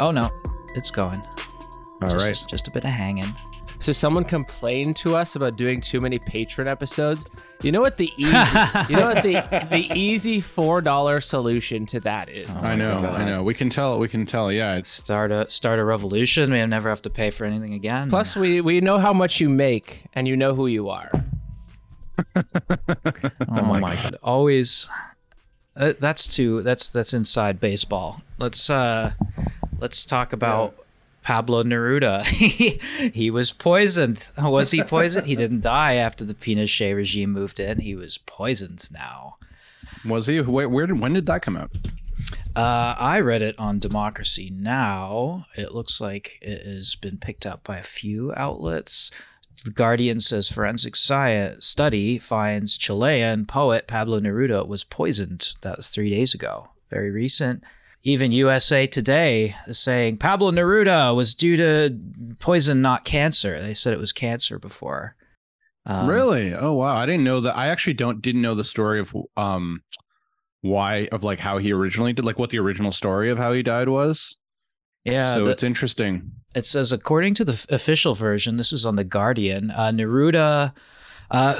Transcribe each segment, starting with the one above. Oh, no. It's going. All right. Just a bit of hanging. So someone complained to us about doing too many Patreon episodes. You know what the easy, the easy $4 solution to that is. Oh, I know. We can tell. Yeah, it's... start a revolution. We never have to pay for anything again. Plus, we know how much you make, and you know who you are. Oh my God! Always. That's inside baseball. Let's talk about. Yeah. Pablo Neruda, he was poisoned. Was he poisoned? He didn't die after the Pinochet regime moved in. He was poisoned now. Was he? When did that come out? I read it on Democracy Now. It looks like it has been picked up by a few outlets. The Guardian says forensic science study finds Chilean poet Pablo Neruda was poisoned. That was 3 days ago. Very recent. Even USA Today is saying Pablo Neruda was due to poison, not cancer. They said it was cancer before. Really? Oh, wow. I didn't know that. I actually didn't know the story of how he originally did, like what the original story of how he died was. Yeah. So it's interesting. It says, according to the official version, this is on The Guardian, Neruda...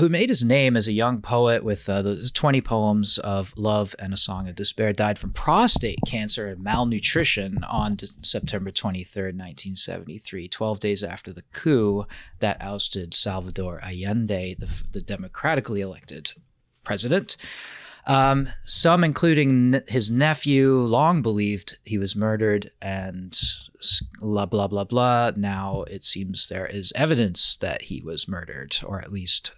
who made his name as a young poet with 20 poems of love and a song of despair, died from prostate cancer and malnutrition on September 23rd, 1973, 12 days after the coup that ousted Salvador Allende, the democratically elected president. Some, including his nephew, long believed he was murdered and blah, blah, blah, blah. Now it seems there is evidence that he was murdered, or at least...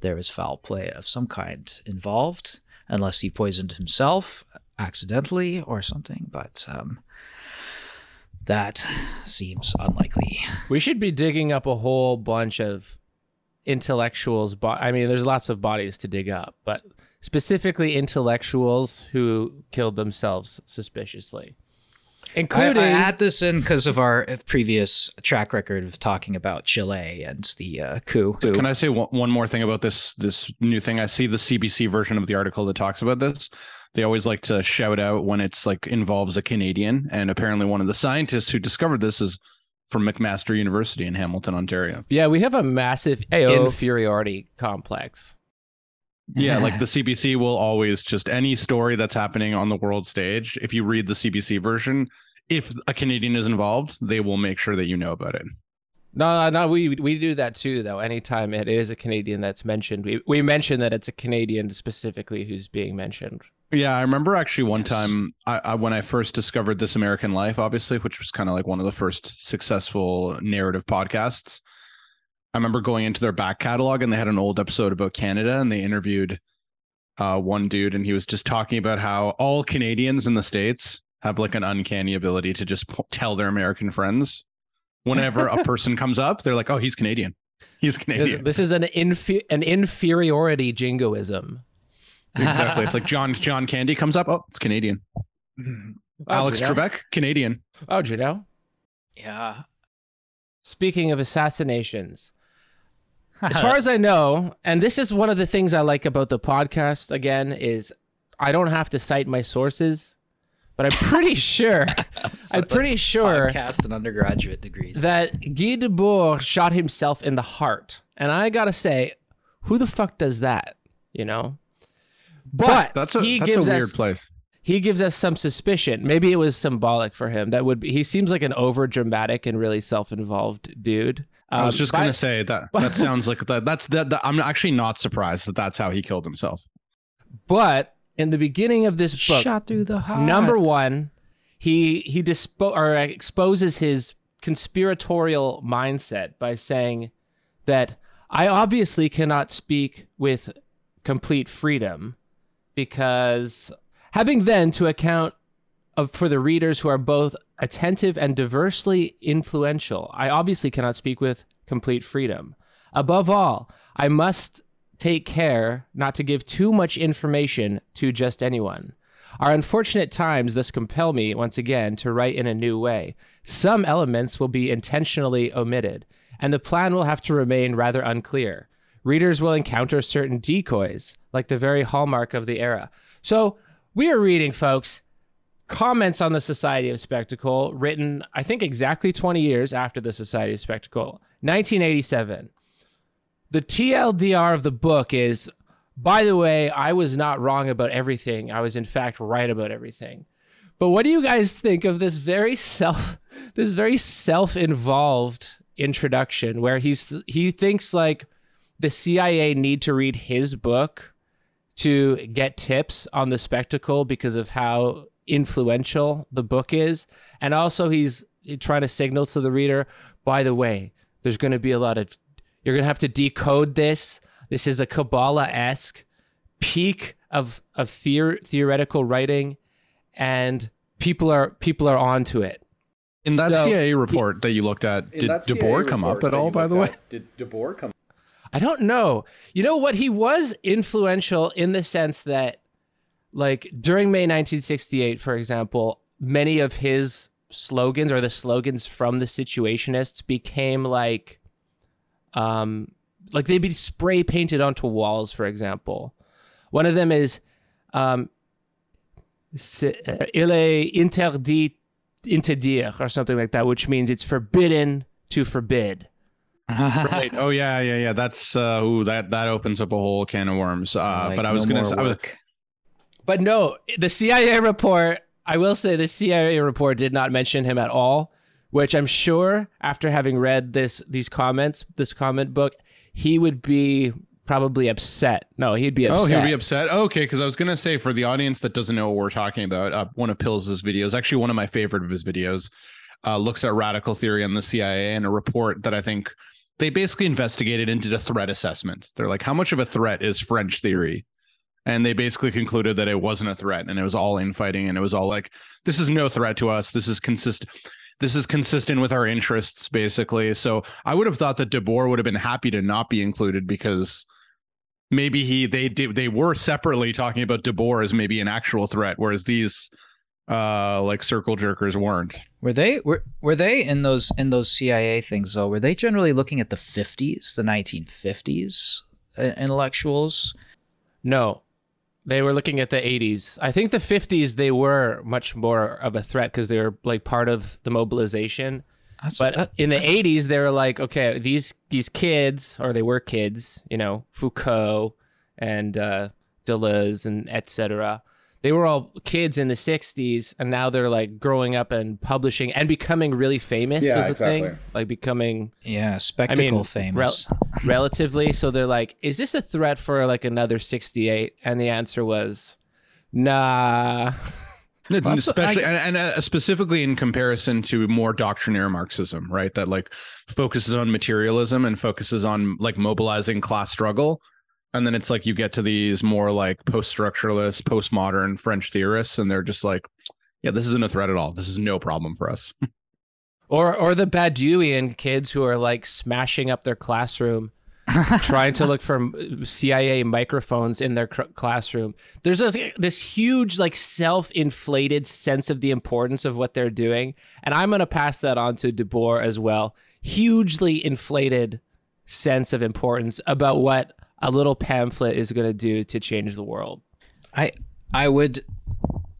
there is foul play of some kind involved, unless he poisoned himself accidentally or something, but that seems unlikely. We should be digging up a whole bunch of intellectuals. I mean, there's lots of bodies to dig up, but specifically intellectuals who killed themselves suspiciously. Including, I add this in because of our previous track record of talking about Chile and the coup. Can I say one more thing about this new thing? I see the CBC version of the article that talks about this. They always like to shout out when it's like involves a Canadian, and apparently one of the scientists who discovered this is from McMaster University in Hamilton, Ontario. Yeah, we have a massive inferiority complex. Yeah, like the CBC will always just any story that's happening on the world stage. If you read the CBC version, if a Canadian is involved, they will make sure that you know about it. No, we do that too, though. Anytime it is a Canadian that's mentioned, we mention that it's a Canadian specifically who's being mentioned. Yeah, I remember actually one time when I first discovered This American Life, obviously, which was kind of like one of the first successful narrative podcasts. I remember going into their back catalog and they had an old episode about Canada, and they interviewed one dude, and he was just talking about how all Canadians in the States have like an uncanny ability to just tell their American friends whenever a person comes up, they're like, oh, he's Canadian. He's Canadian. This is an inferiority jingoism. Exactly. It's like John Candy comes up. Oh, it's Canadian. Alex Trebek, Canadian. Oh, you know? Yeah. Speaking of assassinations. As far as I know, and this is one of the things I like about the podcast, again, is I don't have to cite my sources, but I'm pretty sure podcast and undergraduate degrees that Guy Debord shot himself in the heart. And I got to say, who the fuck does that, you know? But that's a weird place. He gives us some suspicion. Maybe it was symbolic for him. He seems like an over dramatic and really self-involved dude. I was just going to say that sounds like that. I'm actually not surprised that that's how he killed himself. But in the beginning of this book, shot through the heart. Number one, he exposes his conspiratorial mindset by saying that I obviously cannot speak with complete freedom because having then to account for the readers who are both attentive and diversely influential, I obviously cannot speak with complete freedom. Above all, I must take care not to give too much information to just anyone. Our unfortunate times thus compel me, once again, to write in a new way. Some elements will be intentionally omitted, and the plan will have to remain rather unclear. Readers will encounter certain decoys, like the very hallmark of the era. So... we are reading, folks, comments on the Society of Spectacle, written, I think, exactly 20 years after the Society of Spectacle, 1987. The TLDR of the book is, by the way, I was not wrong about everything. I was, in fact, right about everything. But what do you guys think of this very self-involved introduction where he thinks like the CIA need to read his book to get tips on the spectacle because of how influential the book is, and also he's trying to signal to the reader, by the way, there's going to be a lot of, you're going to have to decode this. This is a Kabbalah-esque peak of theoretical writing, and people are onto it. In that CIA report that you looked at, did Debord come up at all, by the way? Did Debord come up? I don't know. You know what? He was influential in the sense that, like, during May 1968, for example, many of his slogans, or the slogans from the Situationists, became like they'd be spray painted onto walls, for example. One of them is, il est interdit interdire, or something like that, which means it's forbidden to forbid. Right. Oh yeah. That's that opens up a whole can of worms. But I was going to. But no, the CIA report. I will say the CIA report did not mention him at all, which I'm sure after having read this comment book, he would be probably upset. No, he'd be upset. Oh, he'd be upset. Okay, because I was going to say, for the audience that doesn't know what we're talking about, one of Pills's videos, actually one of my favorite of his videos, looks at radical theory on the CIA, and a report that I think they basically investigated into the threat assessment. They're like, how much of a threat is French theory? And they basically concluded that it wasn't a threat, and it was all infighting, and it was all like, this is no threat to us. This is consistent with our interests, basically. So I would have thought that Debord would have been happy to not be included, because maybe they were separately talking about Debord as maybe an actual threat, whereas these like circle jerkers weren't. Were they in those CIA things though? Were they generally looking at the 1950s intellectuals? No. They were looking at the 80s. I think the 50s, they were much more of a threat because they were like part of the mobilization. In the 80s, they were like, okay, these kids, or they were kids, you know, Foucault and Deleuze and et cetera. They were all kids in the 60s, and now they're like growing up and publishing and becoming really famous was the thing. Like becoming... Yeah, spectacle famous. Relatively. So they're like, is this a threat for like another 68? And the answer was, nah. Especially, specifically in comparison to more doctrinaire Marxism, right? That like focuses on materialism and focuses on like mobilizing class struggle. And then it's like you get to these more like post-structuralist, postmodern French theorists, and they're just like, yeah, this isn't a threat at all. This is no problem for us. Or the Baduian kids who are like smashing up their classroom, trying to look for CIA microphones in their classroom. There's this huge like self-inflated sense of the importance of what they're doing. And I'm going to pass that on to Debord as well. Hugely inflated sense of importance about what a little pamphlet is going to do to change the world. I would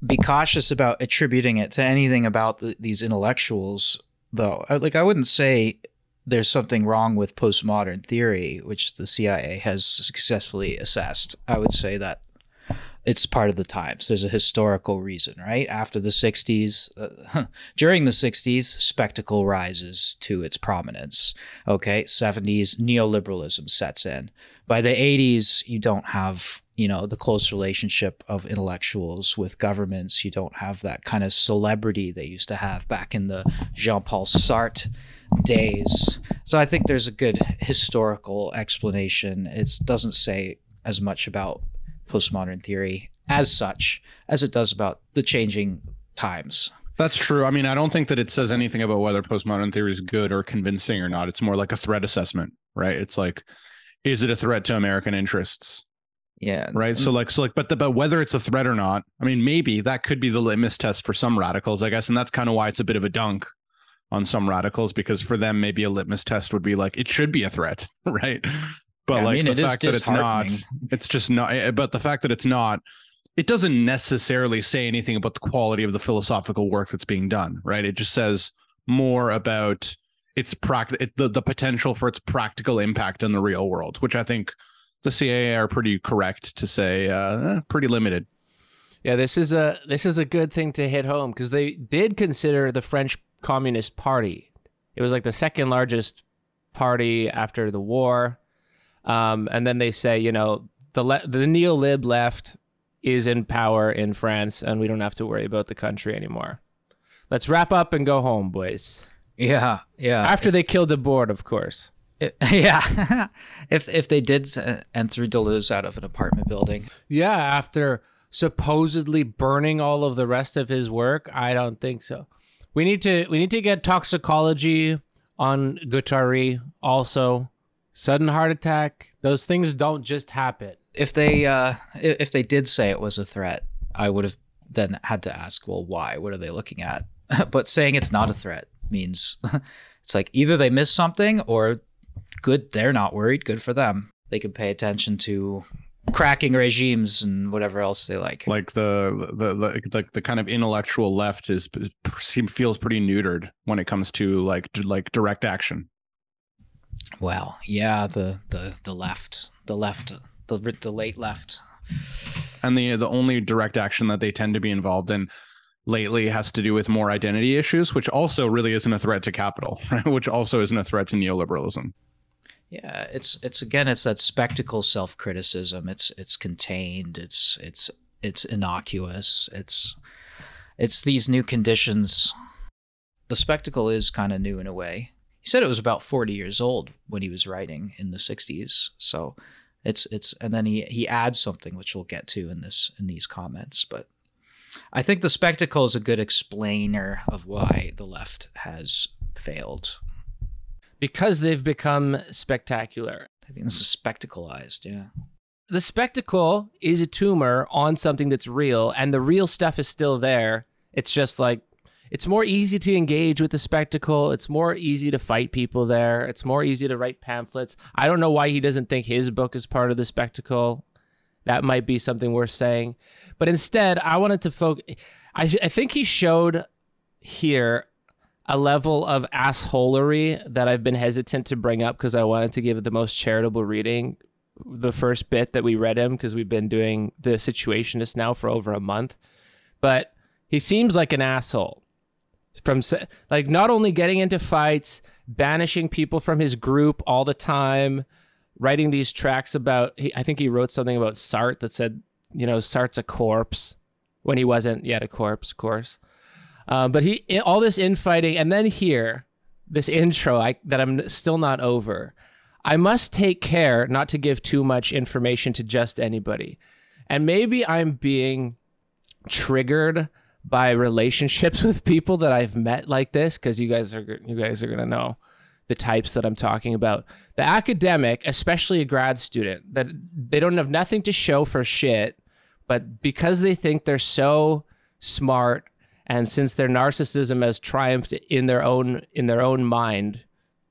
be cautious about attributing it to anything about these intellectuals, though. I wouldn't say there's something wrong with postmodern theory, which the CIA has successfully assessed. I would say that it's part of the times. There's a historical reason, right? After the 60s, during the 60s, spectacle rises to its prominence. Okay, 70s, neoliberalism sets in. By the 80s, you don't have, you know, the close relationship of intellectuals with governments. You don't have that kind of celebrity they used to have back in the Jean-Paul Sartre days. So I think there's a good historical explanation. It doesn't say as much about postmodern theory as such as it does about the changing times. That's true. I mean, I don't think that it says anything about whether postmodern theory is good or convincing or not. It's more like a threat assessment, right? It's like, is it a threat to American interests? Yeah. Right. So but whether it's a threat or not, I mean, maybe that could be the litmus test for some radicals, I guess. And that's kind of why it's a bit of a dunk on some radicals, because for them, maybe a litmus test would be like, it should be a threat, right? But yeah, like, I mean, the fact that it's not, but the fact that it's not it doesn't necessarily say anything about the quality of the philosophical work that's being done, right? It just says more about its the potential for its practical impact on the real world, which I think the CIA are pretty correct to say pretty limited. Yeah, this is a good thing to hit home, because they did consider the French Communist Party. It was like the second largest party after the war. And then they say, you know, the neo-lib left is in power in France, and we don't have to worry about the country anymore. Let's wrap up and go home, boys. Yeah, yeah. After they killed Debord, of course. Yeah. if they did, and threw Deleuze out of an apartment building. Yeah, after supposedly burning all of the rest of his work, I don't think so. We need to get toxicology on Guattari also. Sudden heart attack. Those things don't just happen. If they did say it was a threat, I would have then had to ask, well, why? What are they looking at? But saying it's not a threat means it's like either they missed something, or good, they're not worried. Good for them. They could pay attention to cracking regimes and whatever else they like. Like the kind of intellectual left feels pretty neutered when it comes to like direct action. Well, yeah, the late left, and the only direct action that they tend to be involved in lately has to do with more identity issues, which also really isn't a threat to capital, right? Which also isn't a threat to neoliberalism. Yeah, it's that spectacle self-criticism. It's contained. It's innocuous. It's these new conditions. The spectacle is kind of new in a way. He said it was about 40 years old when he was writing in the 60s. So it's and then he adds something which we'll get to in these comments. But I think the spectacle is a good explainer of why the left has failed. Because they've become spectacular. I mean, this is spectacleized, yeah. The spectacle is a tumor on something that's real, and the real stuff is still there. It's just like, it's more easy to engage with the spectacle. It's more easy to fight people there. It's more easy to write pamphlets. I don't know why he doesn't think his book is part of the spectacle. That might be something worth saying. But instead, I wanted to focus. I think he showed here a level of assholery that I've been hesitant to bring up because I wanted to give it the most charitable reading, the first bit that we read him, because we've been doing the Situationist now for over a month. But he seems like an asshole. From like not only getting into fights, banishing people from his group all the time, writing these tracts about, I think he wrote something about Sartre that said, you know, Sartre's a corpse when he wasn't yet a corpse, of course. But he, all this infighting, and then here, this intro that I'm still not over. I must take care not to give too much information to just anybody. And maybe I'm being triggered by relationships with people that I've met like this, because you guys are gonna know the types that I'm talking about. The academic, especially a grad student, that they don't have nothing to show for shit, but because they think they're so smart, and since their narcissism has triumphed in their own mind,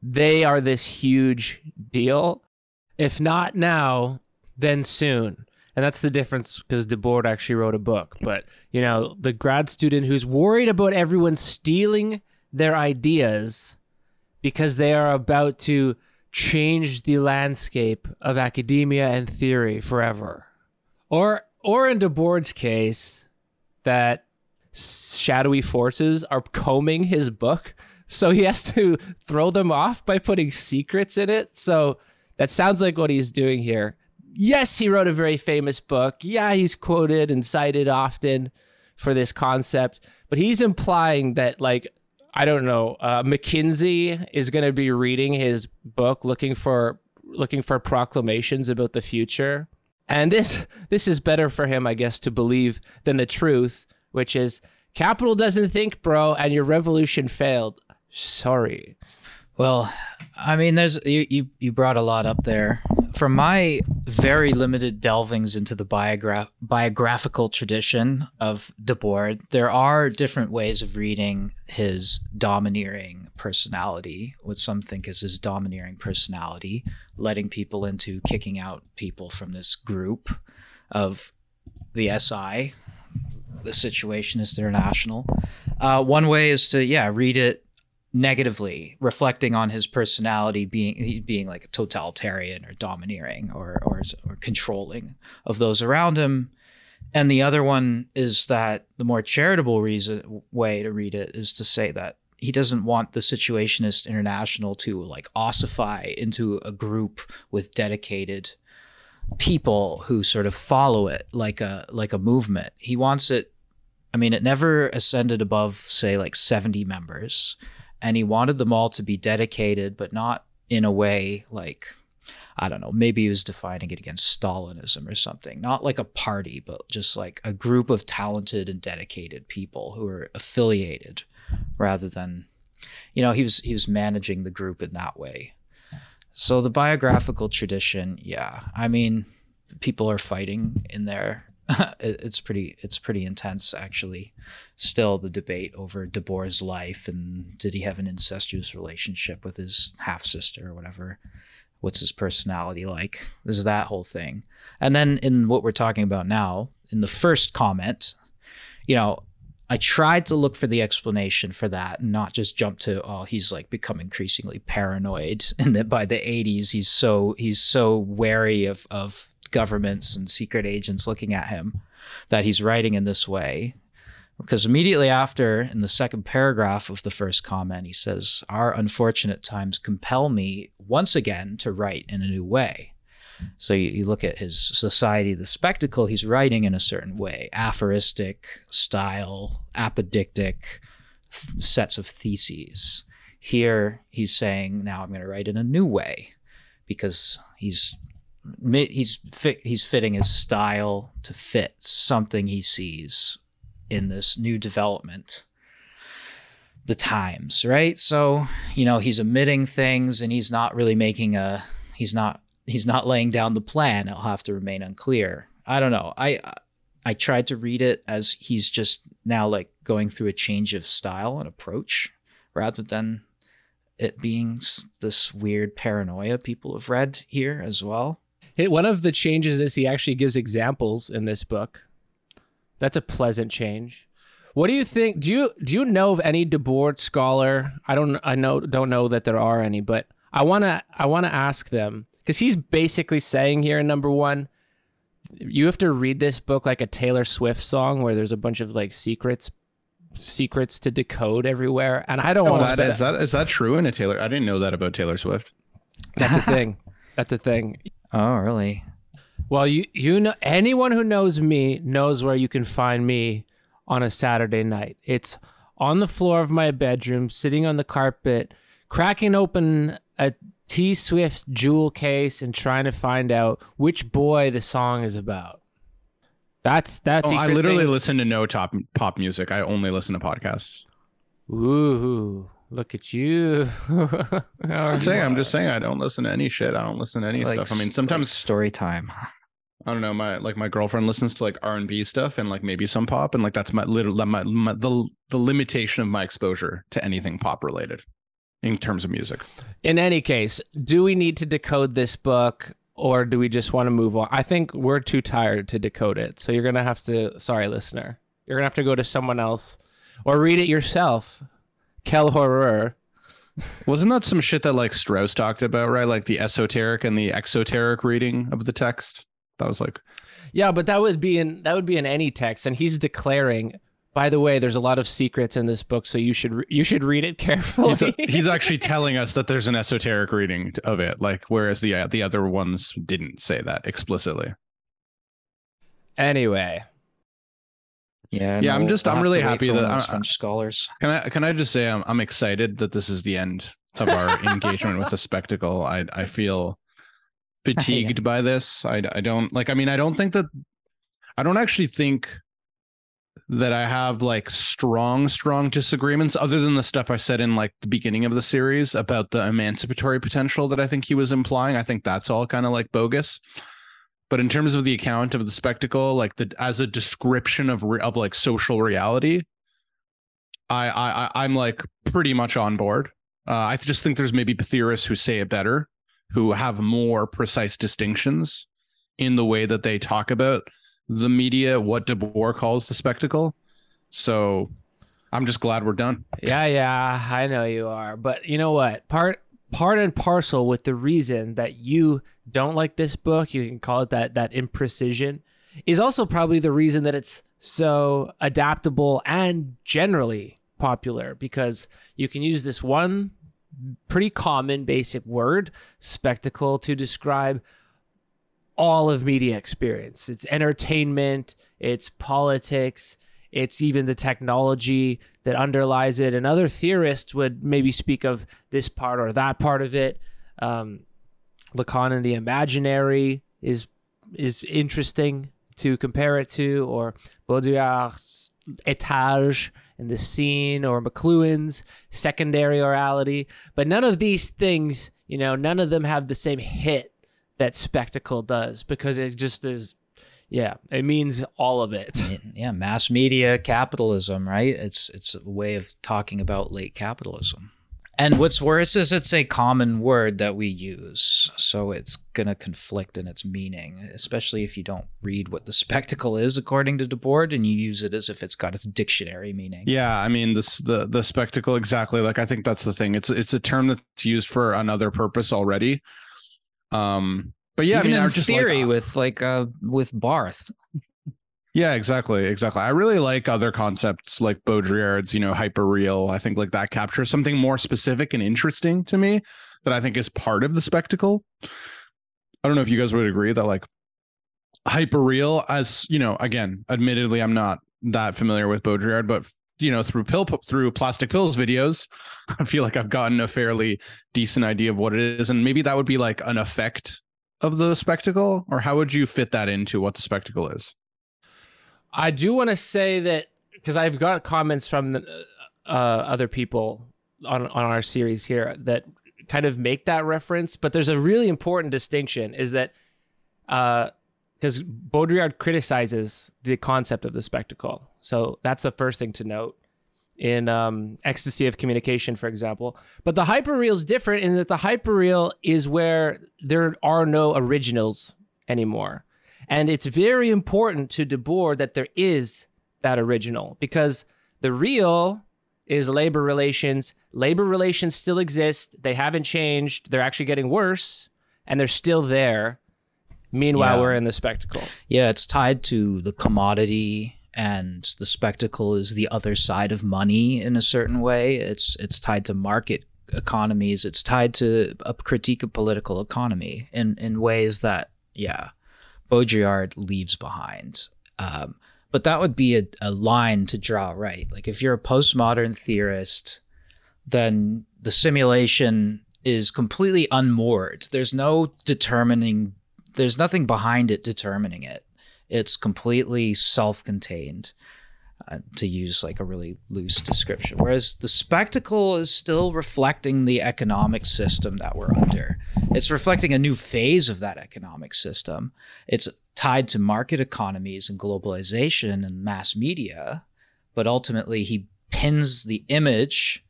they are this huge deal. If not now, then soon. And that's the difference, because Debord actually wrote a book. But, you know, the grad student who's worried about everyone stealing their ideas because they are about to change the landscape of academia and theory forever. Or in Debord's case, that shadowy forces are combing his book, so he has to throw them off by putting secrets in it. So that sounds like what he's doing here. Yes, he wrote a very famous book. Yeah, he's quoted and cited often for this concept, but he's implying that, like, I don't know, McKinsey is going to be reading his book looking for proclamations about the future. And this is better for him, I guess, to believe than the truth, which is capital doesn't think, bro, and your revolution failed. Sorry. Well, I mean, there's you brought a lot up there. From my very limited delvings into the biographical tradition of Debord, there are different ways of reading his domineering personality, what some think is his domineering personality, letting people into, kicking out people from this group of the SI, the Situationist International. One way is to, read it negatively, reflecting on his personality being like a totalitarian or domineering or controlling of those around him. And the other one is that the more charitable way to read it is to say that he doesn't want the Situationist International to like ossify into a group with dedicated people who sort of follow it like a movement. He wants it, it never ascended above, say, like 70 members, and he wanted them all to be dedicated, but not in a way like, I don't know, maybe he was defining it against Stalinism or something. Not like a party, but just like a group of talented and dedicated people who are affiliated rather than, he was managing the group in that way. So the biographical tradition, people are fighting in there. It's pretty intense, actually. Still, the debate over Debord's life and did he have an incestuous relationship with his half-sister or whatever. What's his personality like? There's that whole thing. And then in what we're talking about now, in the first comment, I tried to look for the explanation for that and not just jump to, he's like become increasingly paranoid. And that by the 80s, he's so wary of governments and secret agents looking at him that he's writing in this way. Because immediately after, in the second paragraph of the first comment, he says, "Our unfortunate times compel me once again to write in a new way." So you look at his Society, the Spectacle, he's writing in a certain way, aphoristic style, apodictic sets of theses. Here he's saying, now I'm going to write in a new way, because he's fitting his style to fit something he sees in this new development, the times, right? So, he's omitting things and he's not laying down the plan. It'll have to remain unclear. I don't know. I tried to read it as he's just now like going through a change of style and approach rather than it being this weird paranoia people have read here as well. One of the changes is he actually gives examples in this book. That's a pleasant change. What do you think? Do you know of any Debord scholar? I don't know that there are any, but I wanna ask them, because he's basically saying here in number one, you have to read this book like a Taylor Swift song where there's a bunch of like secrets to decode everywhere. And I don't want to. Is that true in a Taylor? I didn't know that about Taylor Swift. That's a thing. That's a thing. Oh, really? Well, you know, anyone who knows me knows where you can find me on a Saturday night. It's on the floor of my bedroom, sitting on the carpet, cracking open a T Swift jewel case and trying to find out which boy the song is about. That's. Oh, I literally listen to no pop music. I only listen to podcasts. Ooh. Look at you. I'm just saying I don't listen to any shit. I don't listen to any stuff. Sometimes like story time. I don't know. My girlfriend listens to like R&B stuff and like maybe some pop, and like that's the limitation of my exposure to anything pop related in terms of music. In any case, do we need to decode this book or do we just want to move on? I think we're too tired to decode it. So you're going to have to, sorry, listener, you're going to have to go to someone else or read it yourself. Quel horror. Wasn't that some shit that like Strauss talked about, right? Like the esoteric and the exoteric reading of the text. That was like, yeah, but that would be in any text. And he's declaring, by the way, there's a lot of secrets in this book, so you should read it carefully. He's actually telling us that there's an esoteric reading of it, like whereas the other ones didn't say that explicitly. Anyway. Yeah, I'm really happy that French scholars. Can I just say I'm excited that this is the end of our engagement with the spectacle. I feel fatigued by this. I don't actually think that I have like strong disagreements other than the stuff I said in like the beginning of the series about the emancipatory potential that I think he was implying. I think that's all kind of like bogus. But in terms of the account of the spectacle, like as a description of like social reality, I'm like pretty much on board. I just think there's maybe theorists who say it better, who have more precise distinctions in the way that they talk about the media what Debord calls the spectacle. So I'm just glad we're done. Yeah, I know you are. But you know what? Part and parcel with the reason that you don't like this book, you can call it that imprecision, is also probably the reason that it's so adaptable and generally popular, because you can use this one pretty common basic word, spectacle, to describe all of media experience. It's entertainment, it's politics, it's even the technology that underlies it. And other theorists would maybe speak of this part or that part of it. Lacan and the imaginary is interesting to compare it to, or Baudrillard's étage and the scene, or McLuhan's secondary orality. But none of these things, you know, none of them have the same hit that spectacle does, because it just is. Yeah, it means all of it. Yeah, mass media capitalism, right? It's a way of talking about late capitalism. And what's worse is it's a common word that we use, so it's going to conflict in its meaning, especially if you don't read what the spectacle is according to Debord, and you use it as if it's got its dictionary meaning. Yeah, I mean, the spectacle, exactly. Like, I think that's the thing. It's a term that's used for another purpose already. But yeah, even I mean, in theory, like, with Barthes. Yeah, exactly. I really like other concepts like Baudrillard's, you know, hyperreal. I think like that captures something more specific and interesting to me that I think is part of the spectacle. I don't know if you guys would agree that like hyperreal, as you know, again, admittedly, I'm not that familiar with Baudrillard, but you know, through Plastic Pills videos, I feel like I've gotten a fairly decent idea of what it is, and maybe that would be like an effect of the spectacle, or how would you fit that into what the spectacle is? I do want to say that, because I've got comments from other people on our series here that kind of make that reference, but there's a really important distinction, is that because Baudrillard criticizes the concept of the spectacle. So that's the first thing to note in Ecstasy of Communication, for example. But the hyperreal is different in that the hyperreal is where there are no originals anymore. And it's very important to Debord that there is that original, because the real is labor relations. Labor relations still exist. They haven't changed. They're actually getting worse, and they're still there. Meanwhile, yeah, we're in the spectacle. Yeah, it's tied to the commodity, and the spectacle is the other side of money in a certain way. It's tied to market economies. It's tied to a critique of political economy in ways that, yeah, Baudrillard leaves behind. But that would be a line to draw, right? Like, if you're a postmodern theorist, then the simulation is completely unmoored. There's nothing behind it determining it. It's completely self-contained, to use like a really loose description. Whereas the spectacle is still reflecting the economic system that we're under. It's reflecting a new phase of that economic system. It's tied to market economies and globalization and mass media, but ultimately he pins the image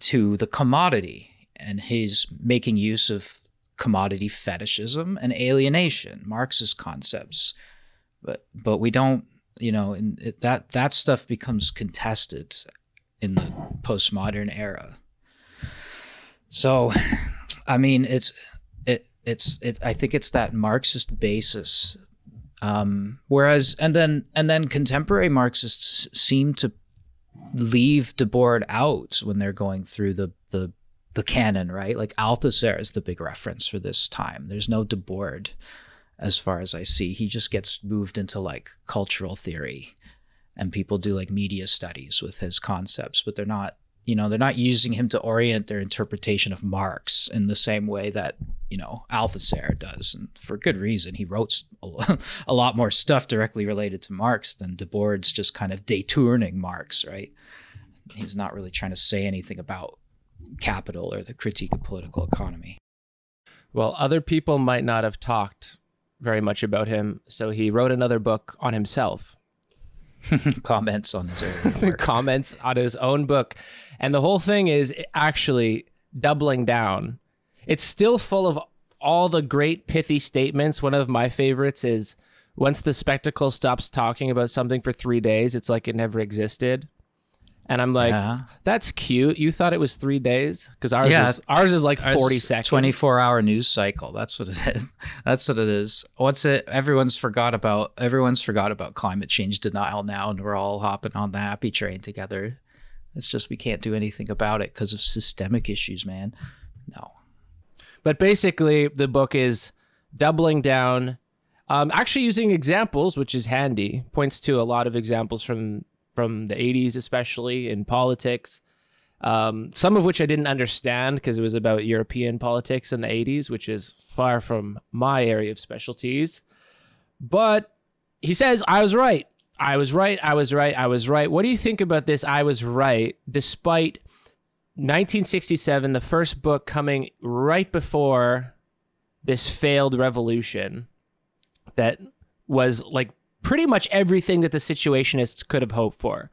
to the commodity, and he's making use of commodity fetishism and alienation, Marxist concepts. But we don't, you know, that stuff becomes contested in the postmodern era. So, I mean, I think it's that Marxist basis. Whereas, and then contemporary Marxists seem to leave Debord out when they're going through the canon, right? Like Althusser is the big reference for this time. There's no Debord, as far as I see. He just gets moved into like cultural theory, and people do like media studies with his concepts, but they're not, you know, they're not using him to orient their interpretation of Marx in the same way that, you know, Althusser does. And for good reason, he wrote a lot more stuff directly related to Marx than Debord's just kind of detourning Marx, right? He's not really trying to say anything about capital or the critique of political economy. Well, other people might not have talked very much about him, so he wrote another book on himself. Comments on his own work. Comments on his own book. And the whole thing is actually doubling down. It's still full of all the great pithy statements. One of my favorites is, once the spectacle stops talking about something for 3 days, it's like it never existed. And I'm like, yeah, that's cute. You thought it was 3 days? Because ours is like 40 seconds. 24-hour news cycle. That's what it is. That's what it is. Everyone's forgot about climate change denial now, and we're all hopping on the happy train together. It's just we can't do anything about it because of systemic issues, man. No. But basically, the book is doubling down, actually using examples, which is handy. Points to a lot of examples from the 80s, especially in politics, some of which I didn't understand because it was about European politics in the 80s, which is far from my area of specialties. But he says, I was right. I was right. I was right. I was right. What do you think about this? I was right, despite 1967, the first book coming right before this failed revolution that was like pretty much everything that the Situationists could have hoped for.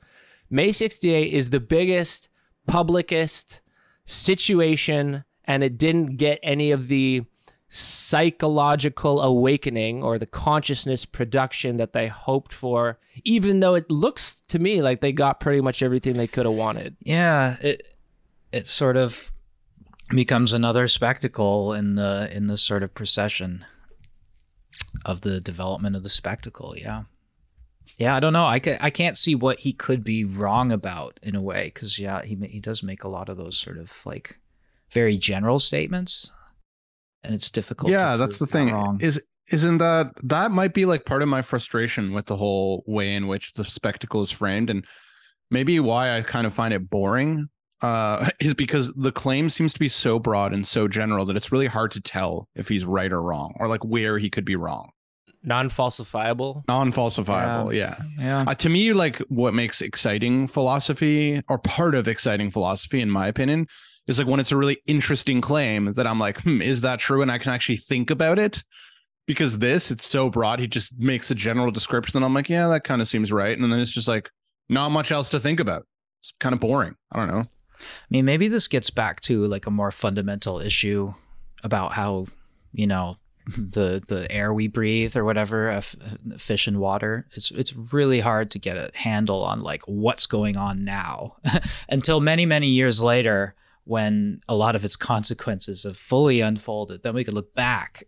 May 68 is the biggest, publicist situation, and it didn't get any of the psychological awakening or the consciousness production that they hoped for, even though it looks to me like they got pretty much everything they could have wanted. Yeah, it sort of becomes another spectacle in the sort of procession of the development of the spectacle. Yeah, I don't know. I can't see what he could be wrong about in a way, because he does make a lot of those sort of like very general statements, and it's difficult. Yeah, that's the thing. Wrong. Isn't that might be like part of my frustration with the whole way in which the spectacle is framed, and maybe why I kind of find it boring is because the claim seems to be so broad and so general that it's really hard to tell if he's right or wrong, or like where he could be wrong. Non-falsifiable. Yeah. To me, like what makes exciting philosophy, or part of exciting philosophy, in my opinion, is like when it's a really interesting claim that I'm like, is that true? And I can actually think about it. Because it's so broad. He just makes a general description, and I'm like, yeah, that kind of seems right. And then it's just like not much else to think about. It's kind of boring. I don't know. I mean, maybe this gets back to like a more fundamental issue about how, you know, the air we breathe or whatever, fish and water. It's really hard to get a handle on like what's going on now until many, many years later, when a lot of its consequences have fully unfolded. Then we could look back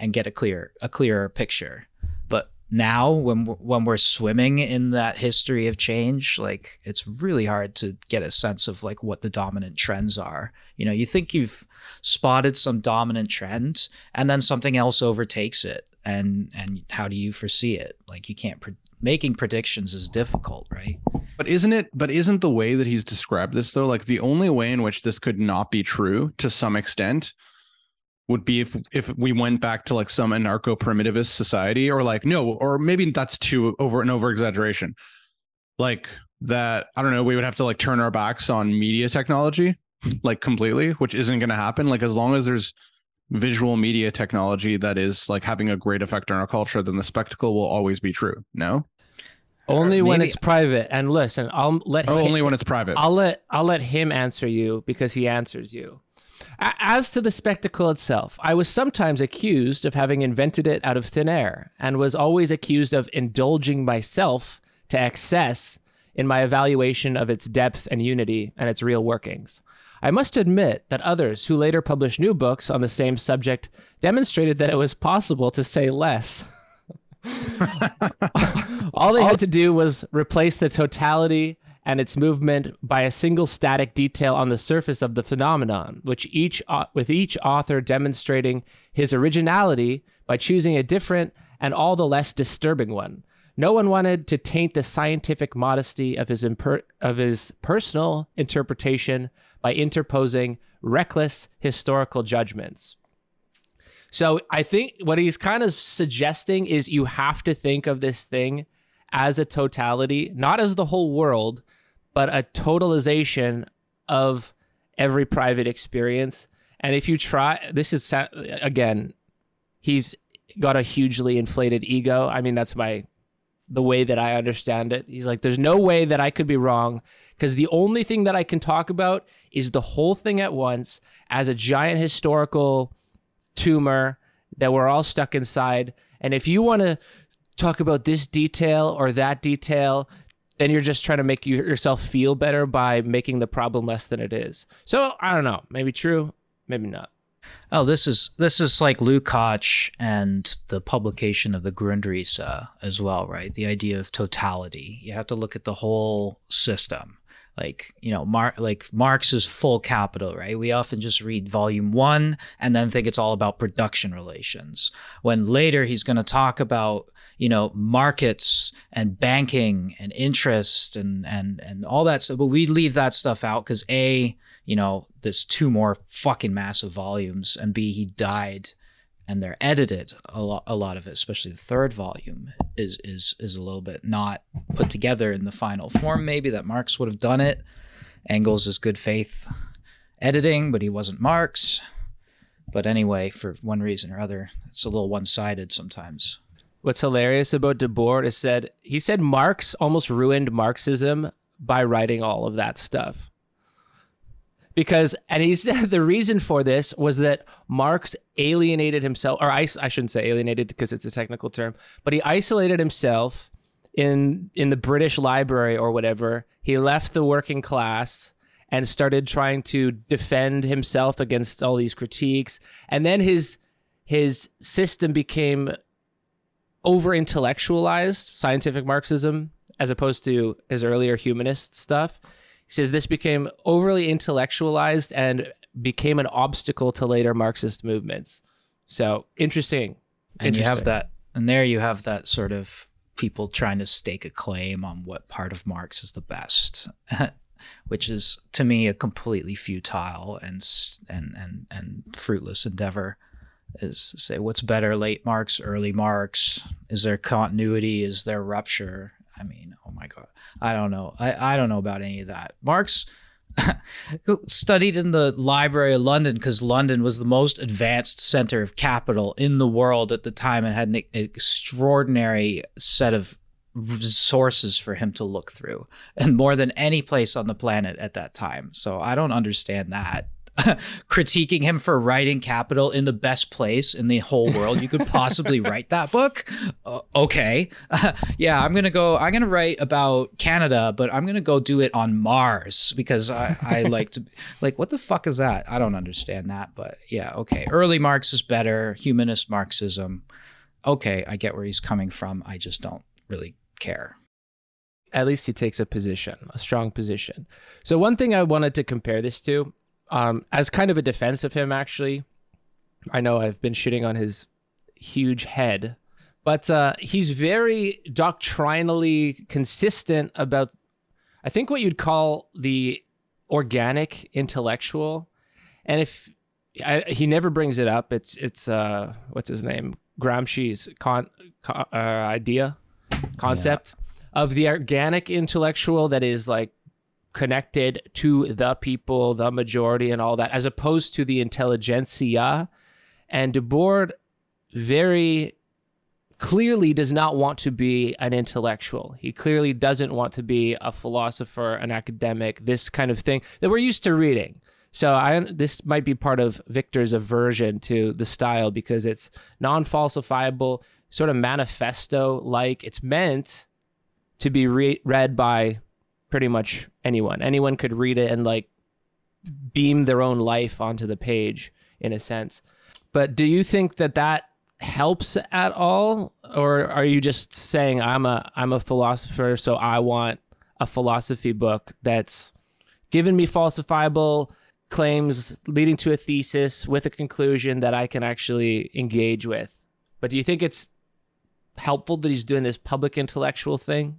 and get a clearer picture. But now, when we're swimming in that history of change, like it's really hard to get a sense of like what the dominant trends are. You know, you think you've spotted some dominant trend, and then something else overtakes it. And how do you foresee it? Like you can't making predictions is difficult, right? But isn't the way that he's described this, though, like the only way in which this could not be true to some extent would be if we went back to like some anarcho-primitivist society, or like, no, or maybe that's too over exaggeration. Like that, I don't know, we would have to like turn our backs on media technology, like completely, which isn't going to happen. Like as long as there's visual media technology that is like having a great effect on our culture, then the spectacle will always be true. No? Only when it's private. And listen, I'll let him, only when it's private. I'll let him answer you, because he answers you. As to the spectacle itself, I was sometimes accused of having invented it out of thin air, and was always accused of indulging myself to excess in my evaluation of its depth and unity and its real workings. I must admit that others who later published new books on the same subject demonstrated that it was possible to say less. All they had to do was replace the totality and its movement by a single static detail on the surface of the phenomenon, with each author demonstrating his originality by choosing a different and all the less disturbing one. No one wanted to taint the scientific modesty of his personal interpretation by interposing reckless historical judgments. So I think what he's kind of suggesting is you have to think of this thing as a totality, not as the whole world, but a totalization of every private experience. And if you try, this is, again, he's got a hugely inflated ego. I mean, that's the way that I understand it. He's like, there's no way that I could be wrong, because the only thing that I can talk about is the whole thing at once as a giant historical tumor that we're all stuck inside. And if you want to talk about this detail or that detail, then you're just trying to make yourself feel better by making the problem less than it is. So I don't know, maybe true, maybe not. Oh, this is like Lukács and the publication of the Grundrisse as well, right? The idea of totality. You have to look at the whole system. Like, you know, Marx's Full Capital, right? We often just read volume one and then think it's all about production relations. When later he's going to talk about, you know, markets and banking and interest and all that stuff. But we leave that stuff out because A, you know, there's two more fucking massive volumes, and B, he died and they're edited a lot of it, especially the third volume is a little bit not put together in the final form, maybe that Marx would have done it. Engels is good faith editing, but he wasn't Marx. But anyway, for one reason or other, it's a little one-sided sometimes. What's hilarious about Debord is that he said Marx almost ruined Marxism by writing all of that stuff. Because, and he said the reason for this was that Marx alienated himself, or I shouldn't say alienated because it's a technical term, but he isolated himself in the British Library or whatever. He left the working class and started trying to defend himself against all these critiques. And then his system became over-intellectualized, scientific Marxism, as opposed to his earlier humanist stuff. He says this became overly intellectualized and became an obstacle to later Marxist movements. So interesting. And you have that, and there you have that sort of people trying to stake a claim on what part of Marx is the best, which is to me a completely futile and fruitless endeavor. Is to say what's better, late Marx, early Marx? Is there continuity? Is there rupture? I mean, oh my God, I don't know. I don't know about any of that. Marx studied in the Library of London because London was the most advanced center of capital in the world at the time and had an extraordinary set of resources for him to look through, and more than any place on the planet at that time. So I don't understand that. Critiquing him for writing Capital in the best place in the whole world you could possibly write that book. Okay. Yeah, I'm gonna write about Canada, but I'm gonna go do it on Mars because I like to, like, what the fuck is that? I don't understand that, but yeah, okay. Early Marx is better, humanist Marxism. Okay, I get where he's coming from. I just don't really care. At least he takes a position, a strong position. So one thing I wanted to compare this to, as kind of a defense of him, actually, I know I've been shitting on his huge head, but he's very doctrinally consistent about, I think, what you'd call the organic intellectual. And he never brings it up, it's what's his name, Gramsci's concept of the organic intellectual that is like connected to the people, the majority, and all that, as opposed to the intelligentsia. And Debord very clearly does not want to be an intellectual. He clearly doesn't want to be a philosopher, an academic, this kind of thing that we're used to reading. So this might be part of Victor's aversion to the style because it's non-falsifiable, sort of manifesto-like. It's meant to be read by pretty much anyone could read it and like beam their own life onto the page in a sense. But do you think that helps at all, or are you just saying I'm a philosopher, so I want a philosophy book that's given me falsifiable claims leading to a thesis with a conclusion that I can actually engage with? But do you think it's helpful that he's doing this public intellectual thing?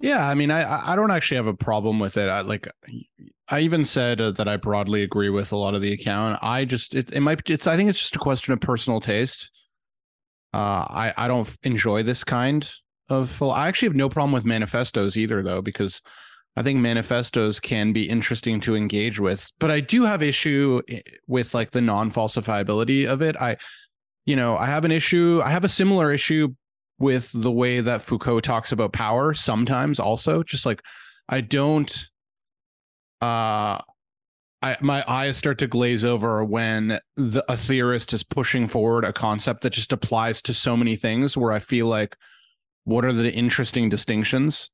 Yeah, I mean, I don't actually have a problem with it. I even said that I broadly agree with a lot of the account. I think it's just a question of personal taste. I don't enjoy this kind of. I actually have no problem with manifestos either, though, because I think manifestos can be interesting to engage with. But I do have issue with like the non-falsifiability of it. I have a similar issue with the way that Foucault talks about power sometimes also. Just like, I don't my eyes start to glaze over when a theorist is pushing forward a concept that just applies to so many things, where I feel like, what are the interesting distinctions?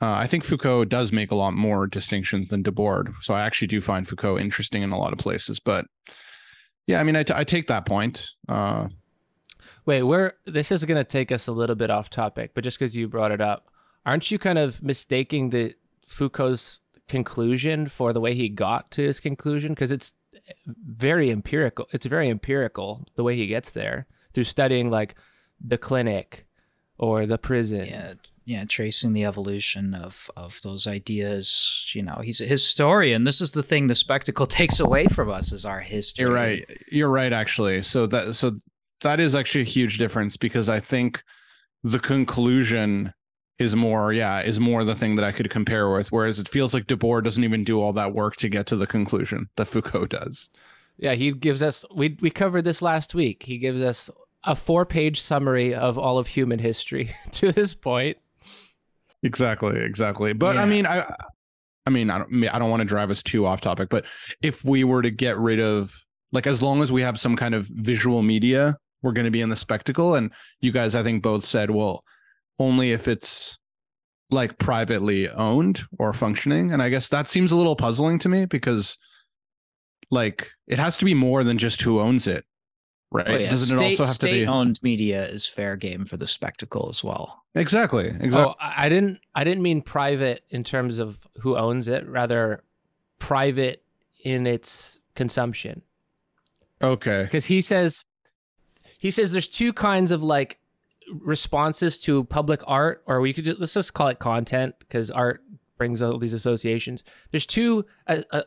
I think Foucault does make a lot more distinctions than Debord. So I actually do find Foucault interesting in a lot of places. But yeah, I mean, I take that point. Wait, this is going to take us a little bit off topic, but just because you brought it up, aren't you kind of mistaking the Foucault's conclusion for the way he got to his conclusion? Because it's very empirical. It's very empirical the way he gets there, through studying like the clinic or the prison. Yeah. Yeah, tracing the evolution of those ideas. You know, he's a historian. This is the thing the spectacle takes away from us, is our history. You're right. You're right, actually. So that is actually a huge difference, because I think the conclusion is more the thing that I could compare with, whereas it feels like Debord doesn't even do all that work to get to the conclusion that Foucault does. Yeah, he gives us, we covered this last week, he gives us a 4-page summary of all of human history to this point. Exactly. But yeah. I mean, I don't want to drive us too off topic, but if we were to get rid of, like, as long as we have some kind of visual media, we're going to be in the spectacle. And you guys, I think, both said, well, only if it's like privately owned or functioning. And I guess that seems a little puzzling to me, because like it has to be more than just who owns it. Right. Oh, yeah. Doesn't it also have to be state-owned media is fair game for the spectacle as well? Exactly. Oh, I didn't mean private in terms of who owns it, rather private in its consumption. Okay. Because he says there's two kinds of like responses to public art, or we could let's just call it content, because art brings all these associations. There's two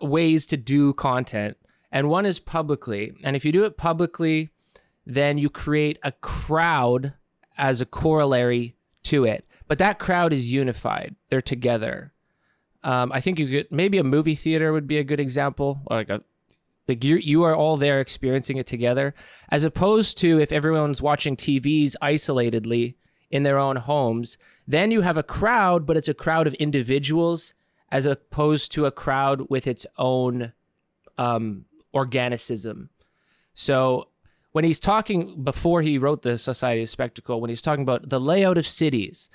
ways to do content, and one is publicly. And if you do it publicly, then you create a crowd as a corollary to it. But that crowd is unified. They're together. I think you could, maybe a movie theater would be a good example. Like you are all there experiencing it together. As opposed to if everyone's watching TVs isolatedly in their own homes, then you have a crowd, but it's a crowd of individuals as opposed to a crowd with its own organicism. So when he's talking, before he wrote the Society of Spectacle, when he's talking about the layout of cities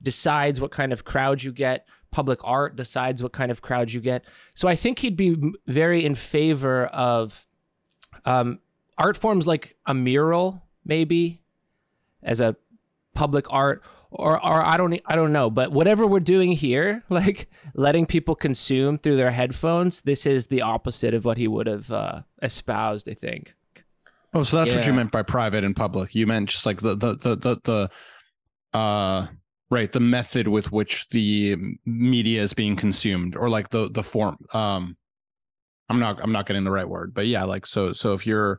decides what kind of crowd you get, public art decides what kind of crowd you get. So I think he'd be very in favor of art forms like a mural, maybe, as a public art, or I don't know, but whatever we're doing here, like letting people consume through their headphones, this is the opposite of what he would have espoused, I think. Oh, so that's what you meant by private and public. You meant just like the method with which the media is being consumed, or like the form. I'm not getting the right word, but yeah, like so if you're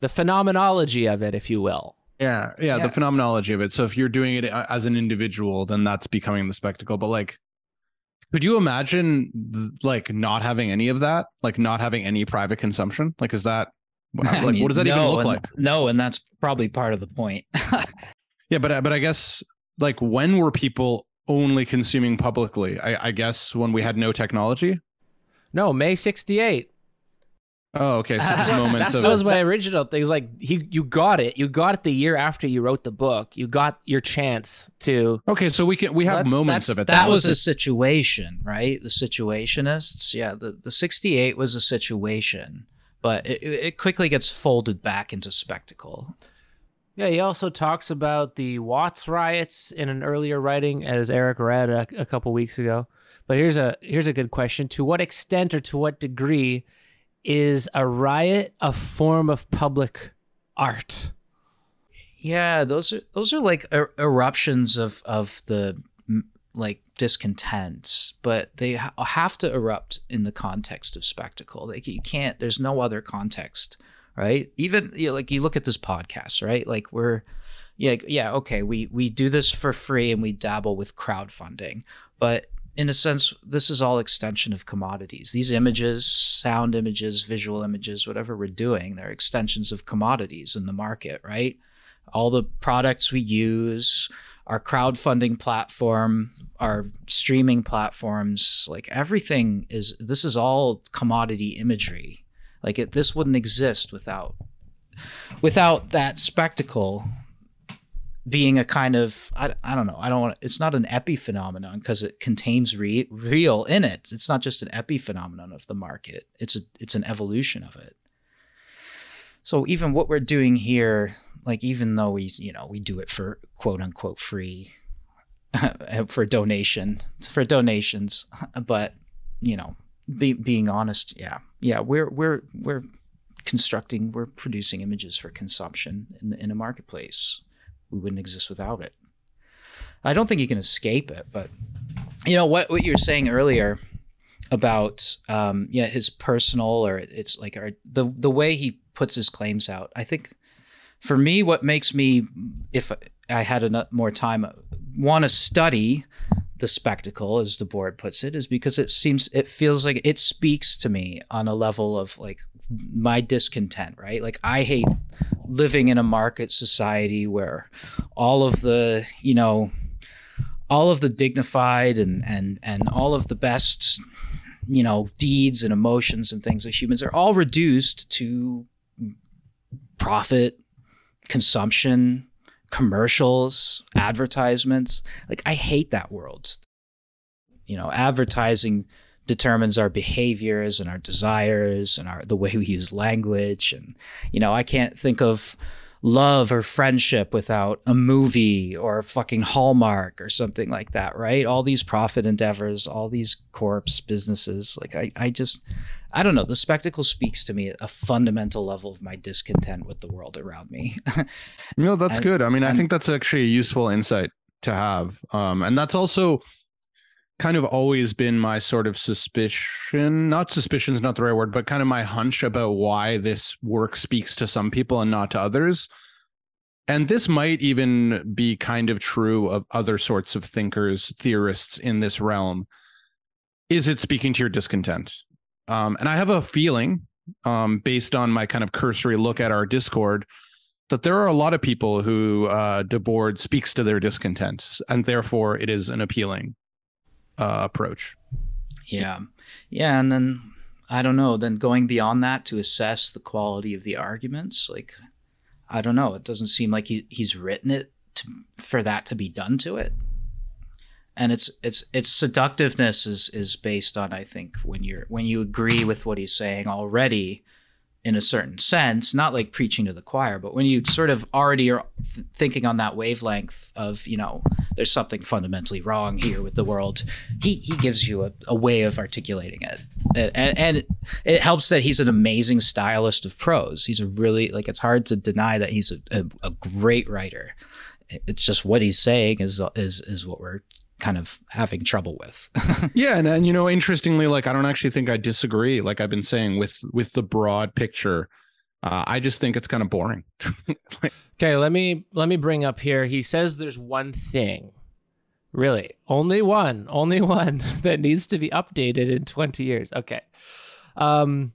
the phenomenology of it, if you will. Yeah, the phenomenology of it. So if you're doing it as an individual, then that's becoming the spectacle. But like, could you imagine like not having any of that? Like not having any private consumption? Like, is that what does that even look like? No, and that's probably part of the point. Yeah, but I guess like, when were people only consuming publicly? I guess when we had no technology. No, May 68. Oh, okay. So this moment. That was my original thing. It's like you got it the year after you wrote the book. You got your chance to. Okay, so we have moments of it. That was a situation, right? The Situationists. Yeah, the 68 was a situation, but it quickly gets folded back into spectacle. Yeah, he also talks about the Watts riots in an earlier writing, as Eric read a couple weeks ago. But here's a good question: to what extent or to what degree is a riot a form of public art? Yeah, those are like eruptions of the like discontents, but they have to erupt in the context of spectacle. Like you can't. There's no other context, right? Even like you look at this podcast, right? Like we're we do this for free and we dabble with crowdfunding, but in a sense, this is all extension of commodities. These images, sound images, visual images, whatever we're doing, they're extensions of commodities in the market, right? All the products we use, our crowdfunding platform, our streaming platforms, like everything is, this is all commodity imagery. Like it, this wouldn't exist without that spectacle being a kind of, I don't know, I don't want, it's not an epiphenomenon because it contains real in it. It's not just an epiphenomenon of the market. It's an evolution of it. So even what we're doing here, like even though we do it for quote unquote free, for donations, but being honest, yeah, we're constructing, we're producing images for consumption in a marketplace. We wouldn't exist without it. I don't think you can escape it, but what you were saying earlier about his personal, or it's like the way he puts his claims out. I think for me, what makes me, if I had more time, want to study the spectacle, as Debord puts it, is because it feels like it speaks to me on a level of like my discontent, right? Like I hate living in a market society where all of the, all of the dignified and all of the best, deeds and emotions and things as humans are all reduced to profit, consumption, commercials, advertisements. Like I hate that world. Advertising determines our behaviors and our desires and the way we use language. And, I can't think of love or friendship without a movie or a fucking Hallmark or something like that, right? All these profit endeavors, all these corpse businesses. Like I don't know, the spectacle speaks to me at a fundamental level of my discontent with the world around me. No, that's good. I mean, I think that's actually a useful insight to have. And that's also kind of always been my sort of suspicion, not suspicion is not the right word, but kind of my hunch about why this work speaks to some people and not to others. And this might even be kind of true of other sorts of thinkers, theorists in this realm. Is it speaking to your discontent? And I have a feeling, based on my kind of cursory look at our Discord, that there are a lot of people who Debord speaks to their discontent, and therefore it is an appealing approach. Yeah. And then I don't know, then going beyond that to assess the quality of the arguments, like I don't know, it doesn't seem like he's written it for that to be done to it. And its seductiveness is based on, I think, when you agree with what he's saying already in a certain sense, not like preaching to the choir, but when you sort of already are thinking on that wavelength of, there's something fundamentally wrong here with the world, he gives you a way of articulating it. And it helps that he's an amazing stylist of prose. He's a really, like, it's hard to deny that he's a great writer. It's just what he's saying is what we're kind of having trouble with. Yeah. And interestingly, like, I don't actually think I disagree. Like I've been saying with the broad picture, I just think it's kind of boring. Okay. Let me bring up here. He says there's one thing, really only one that needs to be updated in 20 years. Okay. I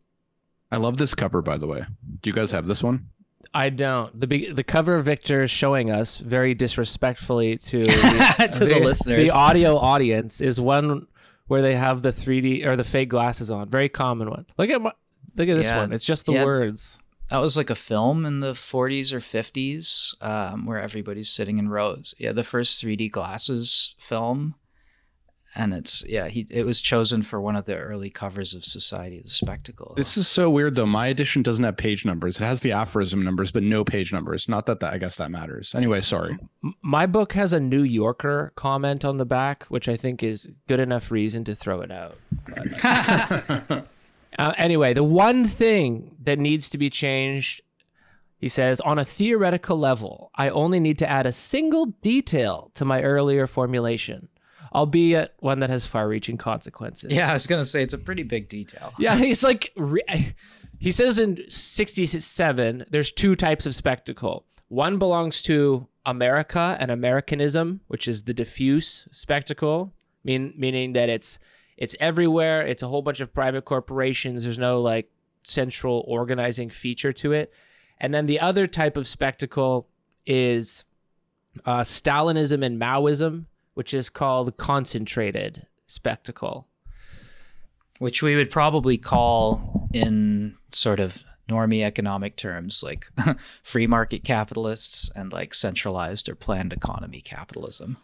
love this cover, by the way. Do you guys have this one? I don't. The cover of Victor is showing us very disrespectfully to the listeners. The audio audience is one where they have the 3D or the fake glasses on. Very common one. Look at this one. It's just the words. That was like a film in the 40s or 50s where everybody's sitting in rows. Yeah, the first 3D glasses film. And it's, it was chosen for one of the early covers of Society of the Spectacle. This is so weird, though. My edition doesn't have page numbers. It has the aphorism numbers, but no page numbers. Not that I guess that matters. Anyway, sorry. My book has a New Yorker comment on the back, which I think is good enough reason to throw it out. Anyway, the one thing that needs to be changed, he says, on a theoretical level, I only need to add a single detail to my earlier formulation, albeit one that has far-reaching consequences. Yeah, I was going to say, it's a pretty big detail. Yeah, he's like, he says in 67, there's two types of spectacle. One belongs to America and Americanism, which is the diffuse spectacle, meaning that it's everywhere, it's a whole bunch of private corporations, there's no like central organizing feature to it. And then the other type of spectacle is Stalinism and Maoism, which is called concentrated spectacle. Which we would probably call in sort of normie economic terms, like free market capitalists and like centralized or planned economy capitalism.